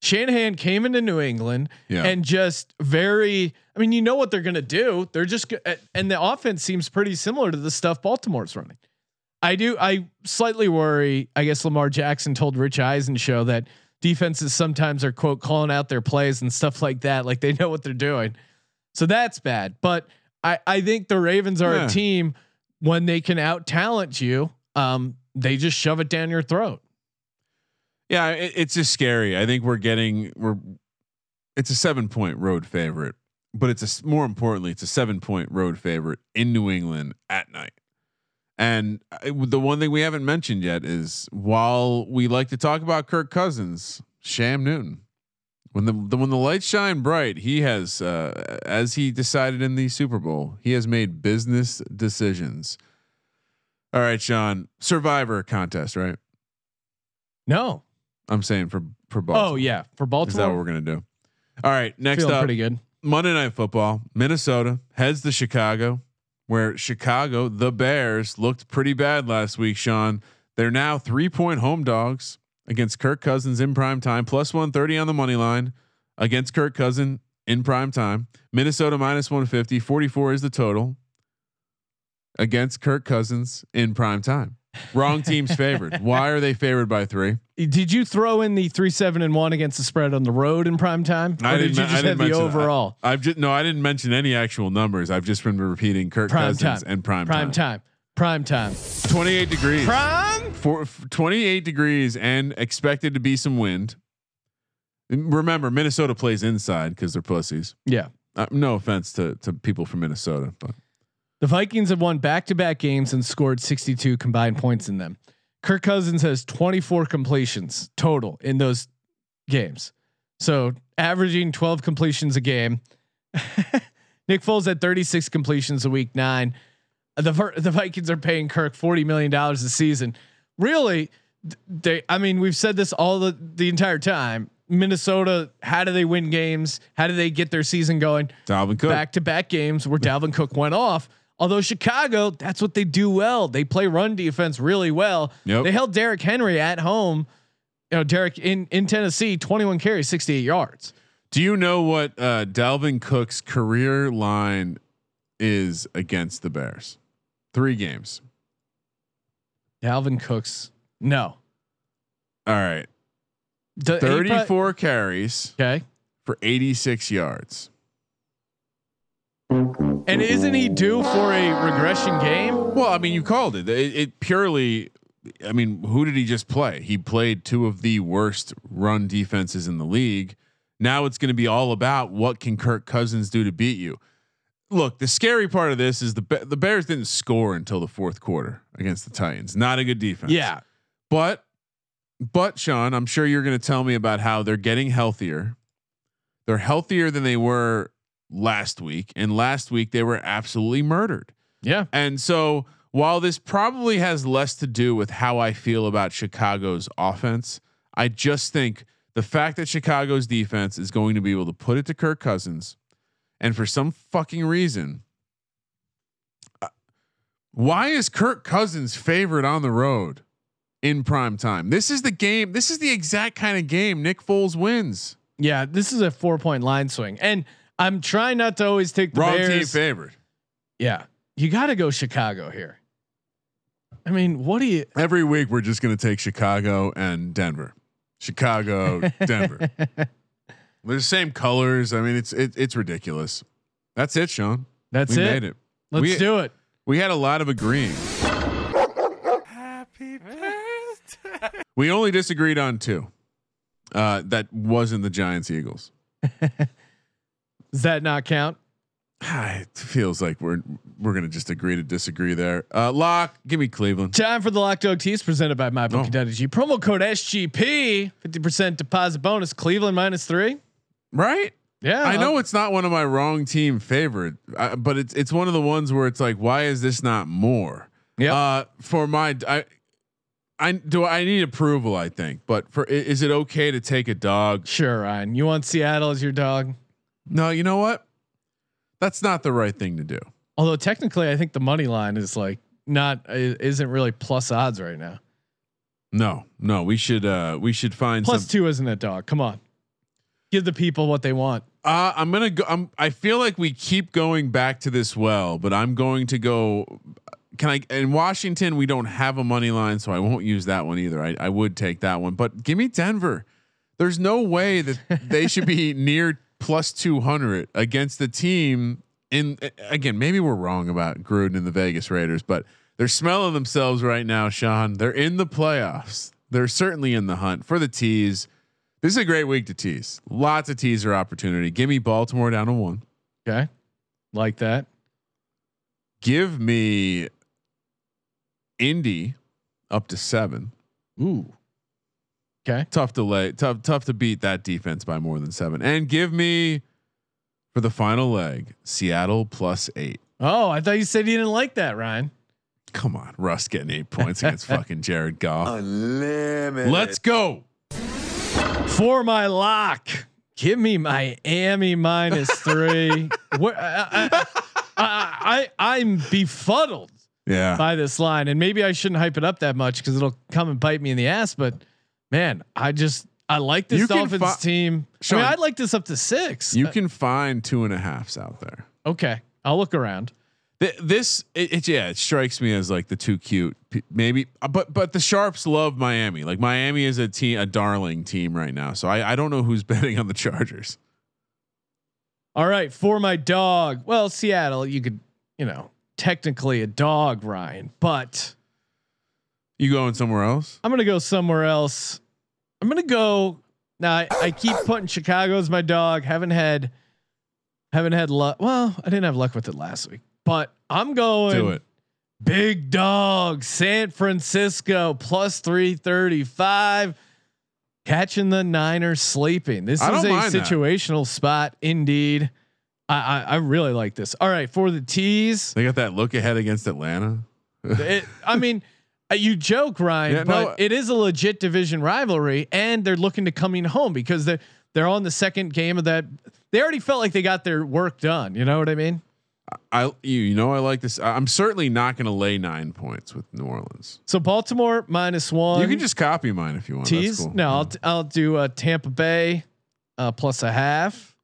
Shanahan came into New England yeah. and just very, I mean, you know what they're going to do. They're just, and the offense seems pretty similar to the stuff Baltimore's running. I do. I slightly worry. I guess Lamar Jackson told Rich Eisen show that defenses sometimes are quote calling out their plays and stuff like that. Like they know what they're doing. So that's bad. But I, I think the Ravens are yeah. a team when they can out talent you. Um, they just shove it down your throat. Yeah, it, it's just scary. I think we're getting we're. It's a seven point road favorite, but it's a more importantly, it's a seven point road favorite in New England at night. And I, the one thing we haven't mentioned yet is while we like to talk about Kirk Cousins, Sham Newton, when the, the when the lights shine bright, he has uh, as he decided in the Super Bowl, he has made business decisions. All right, Sean, Survivor contest, right? No. I'm saying for for Baltimore. Oh yeah, for Baltimore. Is that what we're gonna do? All right. Next Feeling up, pretty good. Monday Night Football. Minnesota heads to Chicago. where Chicago, the Bears, looked pretty bad last week, Sean. They're now three point home dogs against Kirk Cousins in prime time, plus one thirty on the money line against Kirk Cousins in prime time. Minnesota minus one fifty, forty-four is the total against Kirk Cousins in prime time. Wrong team's favored. Why are they favored by three? Did you throw in the three, seven and one against the spread on the road in prime time? I didn't, did you just I didn't have the overall. I, I've just, no, I didn't mention any actual numbers. I've just been repeating Kirk prime Cousins time. and prime, prime time. time. Prime time. twenty-eight degrees. Prime? For twenty-eight degrees and expected to be some wind. Remember, Minnesota plays inside because they're pussies. Yeah. Uh, no offense to to people from Minnesota, but the Vikings have won back-to-back games and scored sixty-two combined points in them. Kirk Cousins has twenty-four completions total in those games, so averaging twelve completions a game. Nick Foles had thirty-six completions a week nine. The the Vikings are paying Kirk forty million dollars a season. Really, they. I mean, we've said this all the, the entire time. Minnesota, how do they win games? How do they get their season going? Dalvin Cook. Back-to-back games where Dalvin Cook went off. Although Chicago, that's what they do well. They play run defense really well. Yep. They held Derrick Henry at home. You know, Derrick in in Tennessee, twenty-one carries, sixty-eight yards. Do you know what uh, Dalvin Cook's career line is against the Bears? Three games. Dalvin Cook's no. All right. D- thirty-four eight, carries. Okay. For eighty-six yards. And isn't he due for a regression game? Well, I mean, you called it. it. It purely, I mean, who did he just play? He played two of the worst run defenses in the league. Now it's going to be all about what can Kirk Cousins do to beat you. Look, the scary part of this is the the Bears didn't score until the fourth quarter against the Titans. Not a good defense. Yeah. But But Sean, I'm sure you're going to tell me about how they're getting healthier. They're healthier than they were last week, and last week they were absolutely murdered. Yeah. And so while this probably has less to do with how I feel about Chicago's offense, I just think the fact that Chicago's defense is going to be able to put it to Kirk Cousins, and for some fucking reason, why is Kirk Cousins favored on the road? In prime time, this is the game. This is the exact kind of game Nick Foles wins. Yeah, this is a four-point line swing, and I'm trying not to always take the wrong Bears. Team favorite. Yeah, you got to go Chicago here. I mean, what do you? Every week we're just going to take Chicago and Denver, Chicago, Denver. They're the same colors. I mean, it's it, it's ridiculous. That's it, Sean. That's we it. Made it. Let's we, do it. We had a lot of agreeing. We only disagreed on two. Uh, that wasn't the Giants Eagles. Does that not count? It feels like we're we're gonna just agree to disagree there. Uh, lock, give me Cleveland. Time for the Locked O Ts presented by MyBookie dot a g. Promo code S G P, fifty percent deposit bonus. Cleveland minus three. Right? Yeah. I know it's not one of my wrong team favorite, uh, but it's it's one of the ones where it's like, why is this not more? Yeah. Uh, for my. I, I do. I need approval, I think, but for is it okay to take a dog? Sure, Ryan. You want Seattle as your dog? No, you know what? That's not the right thing to do. Although technically, I think the money line is like not isn't really plus odds right now. No, no, we should uh, we should find plus some, two isn't a dog. Come on, give the people what they want. Uh, I'm gonna go. I'm, I feel like we keep going back to this well, but I'm going to go. Can I in Washington? We don't have a money line, so I won't use that one either. I, I would take that one, but give me Denver. There's no way that they should be near plus two hundred against the team. In again, maybe we're wrong about Gruden and the Vegas Raiders, but they're smelling themselves right now, Sean. They're in the playoffs. They're certainly in the hunt for the tease. This is a great week to tease. Lots of teaser opportunity. Give me Baltimore down to one. Okay, like that. Give me Indy up to seven. Ooh. Okay. Tough to lay. Tough, tough to beat that defense by more than seven. And give me for the final leg, Seattle plus eight. Oh, I thought you said you didn't like that, Ryan. Come on, Russ getting eight points against fucking Jared Goff. Unlimited. Let's go. For my lock, give me Miami minus three. Where, I, I, I, I I'm befuddled yeah. by this line, and maybe I shouldn't hype it up that much because it'll come and bite me in the ass. But man, I just I like this you Dolphins fi- team. Sean, I mean, I'd like this up to six. You uh, can find two and a halfs out there. Okay, I'll look around. Th- this it, it yeah, it strikes me as like the too cute maybe, but but the Sharps love Miami. Like Miami is a team, a darling team right now. So I I don't know who's betting on the Chargers. All right, for my dog. Well, Seattle, you could, you know, technically a dog, Ryan, but you going somewhere else? I'm gonna go somewhere else. I'm gonna go now. I, I keep putting Chicago as my dog. Haven't had, haven't had luck. Well, I didn't have luck with it last week, but I'm going Do it. Big dog, San Francisco plus three thirty-five. Catching the Niners sleeping. This I is a situational that. spot, indeed. I, I I really like this. All right, for the tease, they got that look ahead against Atlanta. it, I mean, you joke, Ryan, yeah, but no, it is a legit division rivalry, and they're looking to coming home because they they're on the second game of that. They already felt like they got their work done. You know what I mean? I you, you know I like this. I'm certainly not going to lay nine points with New Orleans. So Baltimore minus one. You can just copy mine if you want. Tease? That's cool. No, yeah. I'll t- I'll do uh, Tampa Bay uh, plus a half.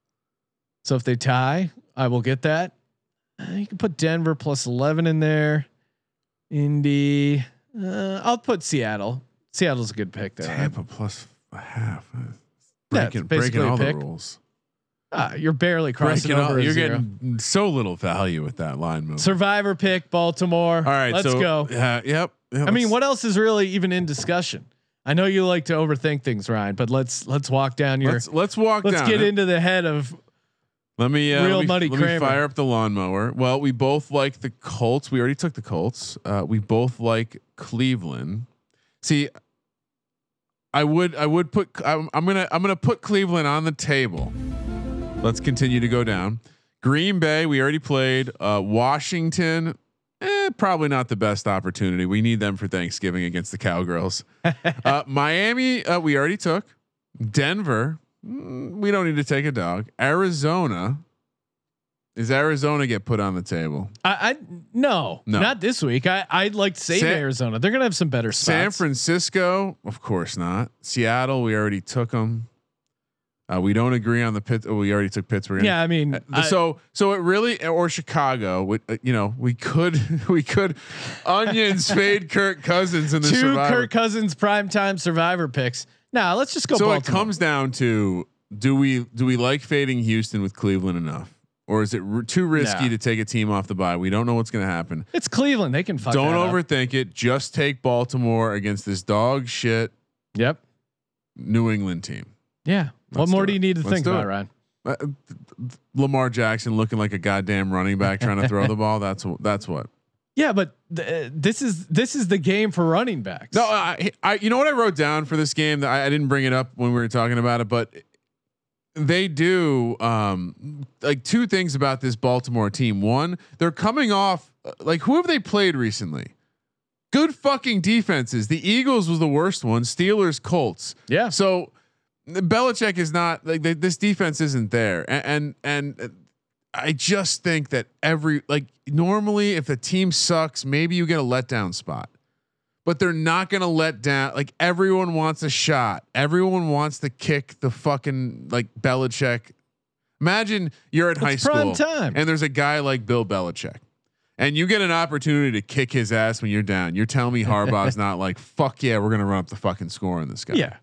So if they tie, I will get that. Uh, you can put Denver plus eleven in there. Indy. Uh, I'll put Seattle. Seattle's a good pick there. Tampa right? plus a half. Breaking, yeah, breaking all the rules. Ah, you're barely crossing Breaking over. Up. You're zero. Getting so little value with that line move. Survivor pick, Baltimore. All right, let's so, go. Uh, yep. Yeah, I mean, what else is really even in discussion? I know you like to overthink things, Ryan, but let's let's walk down your. Let's, let's walk. Let's down, get huh? into the head of. Let me uh, real let me, muddy. Let me fire up the lawnmower. Well, we both like the Colts. We already took the Colts. Uh, we both like Cleveland. See, I would I would put I'm, I'm gonna I'm gonna put Cleveland on the table. Let's continue to go down. Green Bay, we already played. Uh, Washington, eh, probably not the best opportunity. We need them for Thanksgiving against the Cowgirls. Uh, Miami, uh, we already took. Denver, we don't need to take a dog. Arizona, is Arizona get put on the table? I, I no, no, not this week. I I'd like to save San, Arizona. They're gonna have some better spots. San Francisco, of course not. Seattle, we already took them. Uh, we don't agree on the pit. Oh, we already took Pittsburgh. Yeah, I mean, uh, so so it really or Chicago. We, uh, you know, we could we could onion spade Kirk Cousins in the two Survivor. Kirk Cousins primetime Survivor picks. Now nah, let's just go. So Baltimore. It comes down to do we do we like fading Houston with Cleveland enough, or is it r- too risky nah. to take a team off the bye? We don't know what's going to happen. It's Cleveland. They can fuck don't overthink up. It. Just take Baltimore against this dog shit. Yep. New England team. Yeah. Let's what more do, do you need to Let's think about, it. Ryan? Uh, Lamar Jackson looking like a goddamn running back trying to throw the ball. That's that's what. Yeah, but th- uh, this is this is the game for running backs. No, I, I you know what I wrote down for this game that I, I didn't bring it up when we were talking about it, but they do um, like two things about this Baltimore team. One, they're coming off like who have they played recently? Good fucking defenses. The Eagles was the worst one. Steelers, Colts. Yeah. So. Belichick is not like they, this defense isn't there. And, and, and I just think that every, like normally if the team sucks, maybe you get a letdown spot, but they're not going to let down. Like everyone wants a shot. Everyone wants to kick the fucking like Belichick. Imagine you're at it's high school time. And there's a guy like Bill Belichick and you get an opportunity to kick his ass when you're down. You're telling me Harbaugh's not like, fuck yeah, we're going to run up the fucking score on this guy. Yeah.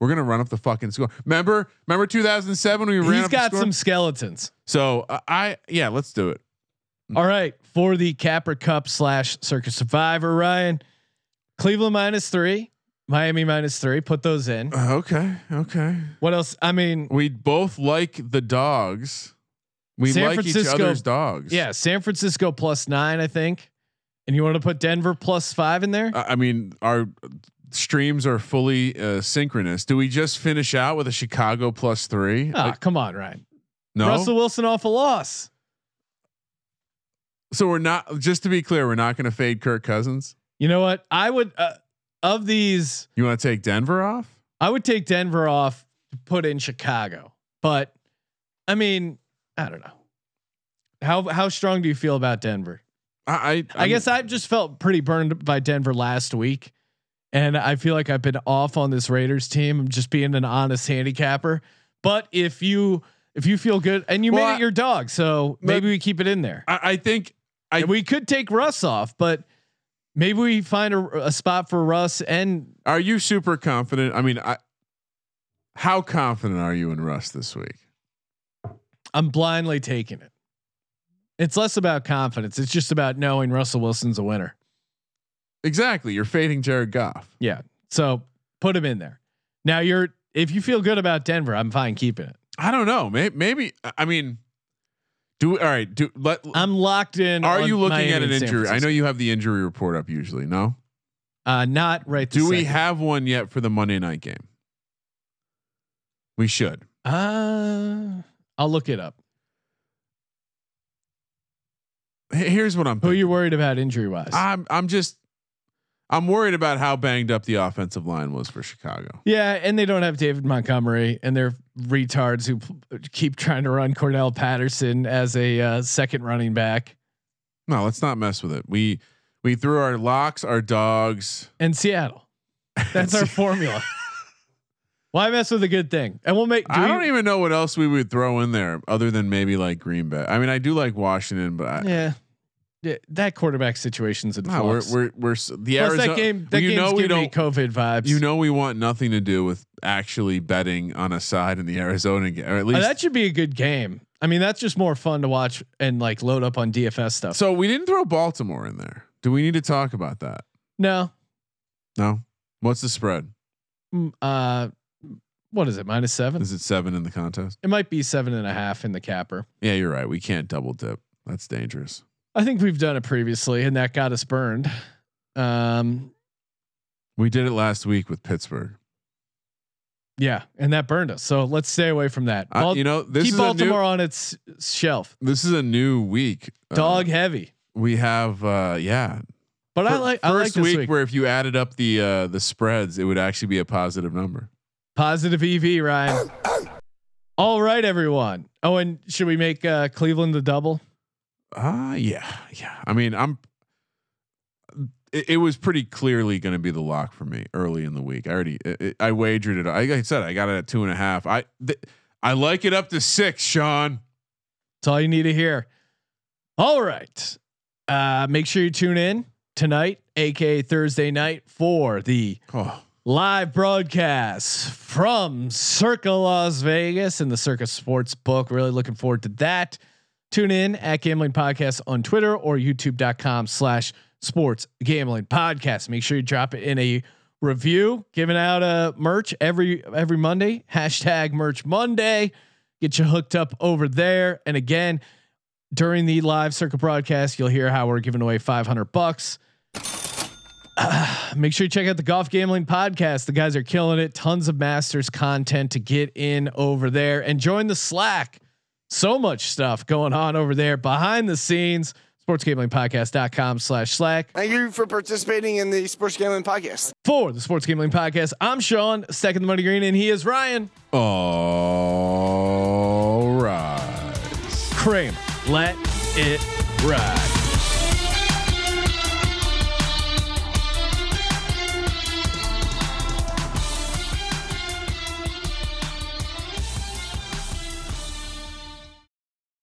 We're gonna run up the fucking score. Remember, remember two thousand seven we ran. He's up got the score? Some skeletons. So uh, I, yeah, let's do it. All right, for the Capra Cup slash Circus Survivor, Ryan, Cleveland minus three, Miami minus three. Put those in. Uh, okay, okay. What else? I mean, we both like the dogs. We San like Francisco, each other's dogs. Yeah, San Francisco plus nine, I think. And you want to put Denver plus five in there? Uh, I mean, our. Streams are fully uh, synchronous. Do we just finish out with a Chicago plus three? Oh, like, come on, Ryan. No, Russell Wilson off a loss. So we're not. Just to be clear, we're not going to fade Kirk Cousins. You know what? I would uh, of these. You want to take Denver off? I would take Denver off to put in Chicago, but I mean, I don't know. How how strong do you feel about Denver? I I, I guess I just felt pretty burned by Denver last week, and I feel like I've been off on this Raiders team. I'm just being an honest handicapper. But if you if you feel good and you well, made I, it your dog, so maybe we keep it in there. I, I think I and we could take Russ off, but maybe we find a, a spot for Russ. And are you super confident? I mean, I how confident are you in Russ this week? I'm blindly taking it. It's less about confidence. It's just about knowing Russell Wilson's a winner. Exactly. You're fading Jared Goff. Yeah. So put him in there. Now you're, if you feel good about Denver, I'm fine keeping it. I don't know. Maybe, maybe I mean, do all right. Do let, I'm locked in. Are you looking Miami at an injury? I know you have the injury report up usually. No, uh, not right. Do we have one yet for the Monday night game? We should. Uh, I'll look it up. Here's what I'm thinking. Who are you worried about injury wise? I'm I'm just I'm worried about how banged up the offensive line was for Chicago. Yeah, and they don't have David Montgomery, and they're retards who p- keep trying to run Cordell Patterson as a uh, second running back. No, let's not mess with it. We we threw our locks, our dogs, and Seattle. That's our formula. Why mess with a good thing? And we'll make. Do I we, don't even know what else we would throw in there other than maybe like Green Bay. I mean, I do like Washington, but I, yeah. Yeah, that quarterback situation's in no, flux. We're we're, we're the Plus Arizona. That game, that you know we don't COVID vibes. You know we want nothing to do with actually betting on a side in the Arizona game. Or at least oh, that should be a good game. I mean, that's just more fun to watch and like load up on D F S stuff. So we didn't throw Baltimore in there. Do we need to talk about that? No. No. What's the spread? Mm, uh, what is it? Minus seven? Is it seven in the contest? It might be seven and a half in the capper. Yeah, you're right. We can't double dip. That's dangerous. I think we've done it previously, and that got us burned. Um, we did it last week with Pittsburgh. Yeah, and that burned us. So let's stay away from that. Bal- uh, you know, this keep is Baltimore new, on its shelf. This is a new week. Dog uh, heavy. We have, uh, yeah. But For, I like I first like this week, week where if you added up the uh, the spreads, it would actually be a positive number. Positive E V, Ryan. All right, everyone. Oh, and should we make uh, Cleveland the double? Ah, uh, yeah, yeah. I mean, I'm. It, it was pretty clearly going to be the lock for me early in the week. I already, it, it, I wagered it. Like I said, I got it at two and a half. I, th- I like it up to six, Sean. That's all you need to hear. All right, uh, make sure you tune in tonight, aka Thursday night, for the oh. live broadcast from Circa Las Vegas and the Circa Sportsbook. Really looking forward to that. Tune in at Gambling Podcast on Twitter or youtube.com slash sports gambling podcast. Make sure you drop it in a review, giving out a merch every, every Monday, hashtag merch Monday, get you hooked up over there. And again, during the live circuit broadcast, you'll hear how we're giving away five hundred bucks. Uh, make sure you check out the Golf Gambling Podcast. The guys are killing it. Tons of masters content to get in over there, and join the Slack. So much stuff going on over there behind the scenes. sports gambling podcast dot com slash Slack. Thank you for participating in the Sports Gambling Podcast. For the Sports Gambling Podcast, I'm Sean, second the money green, and he is Ryan. All right. Kramer, let it ride.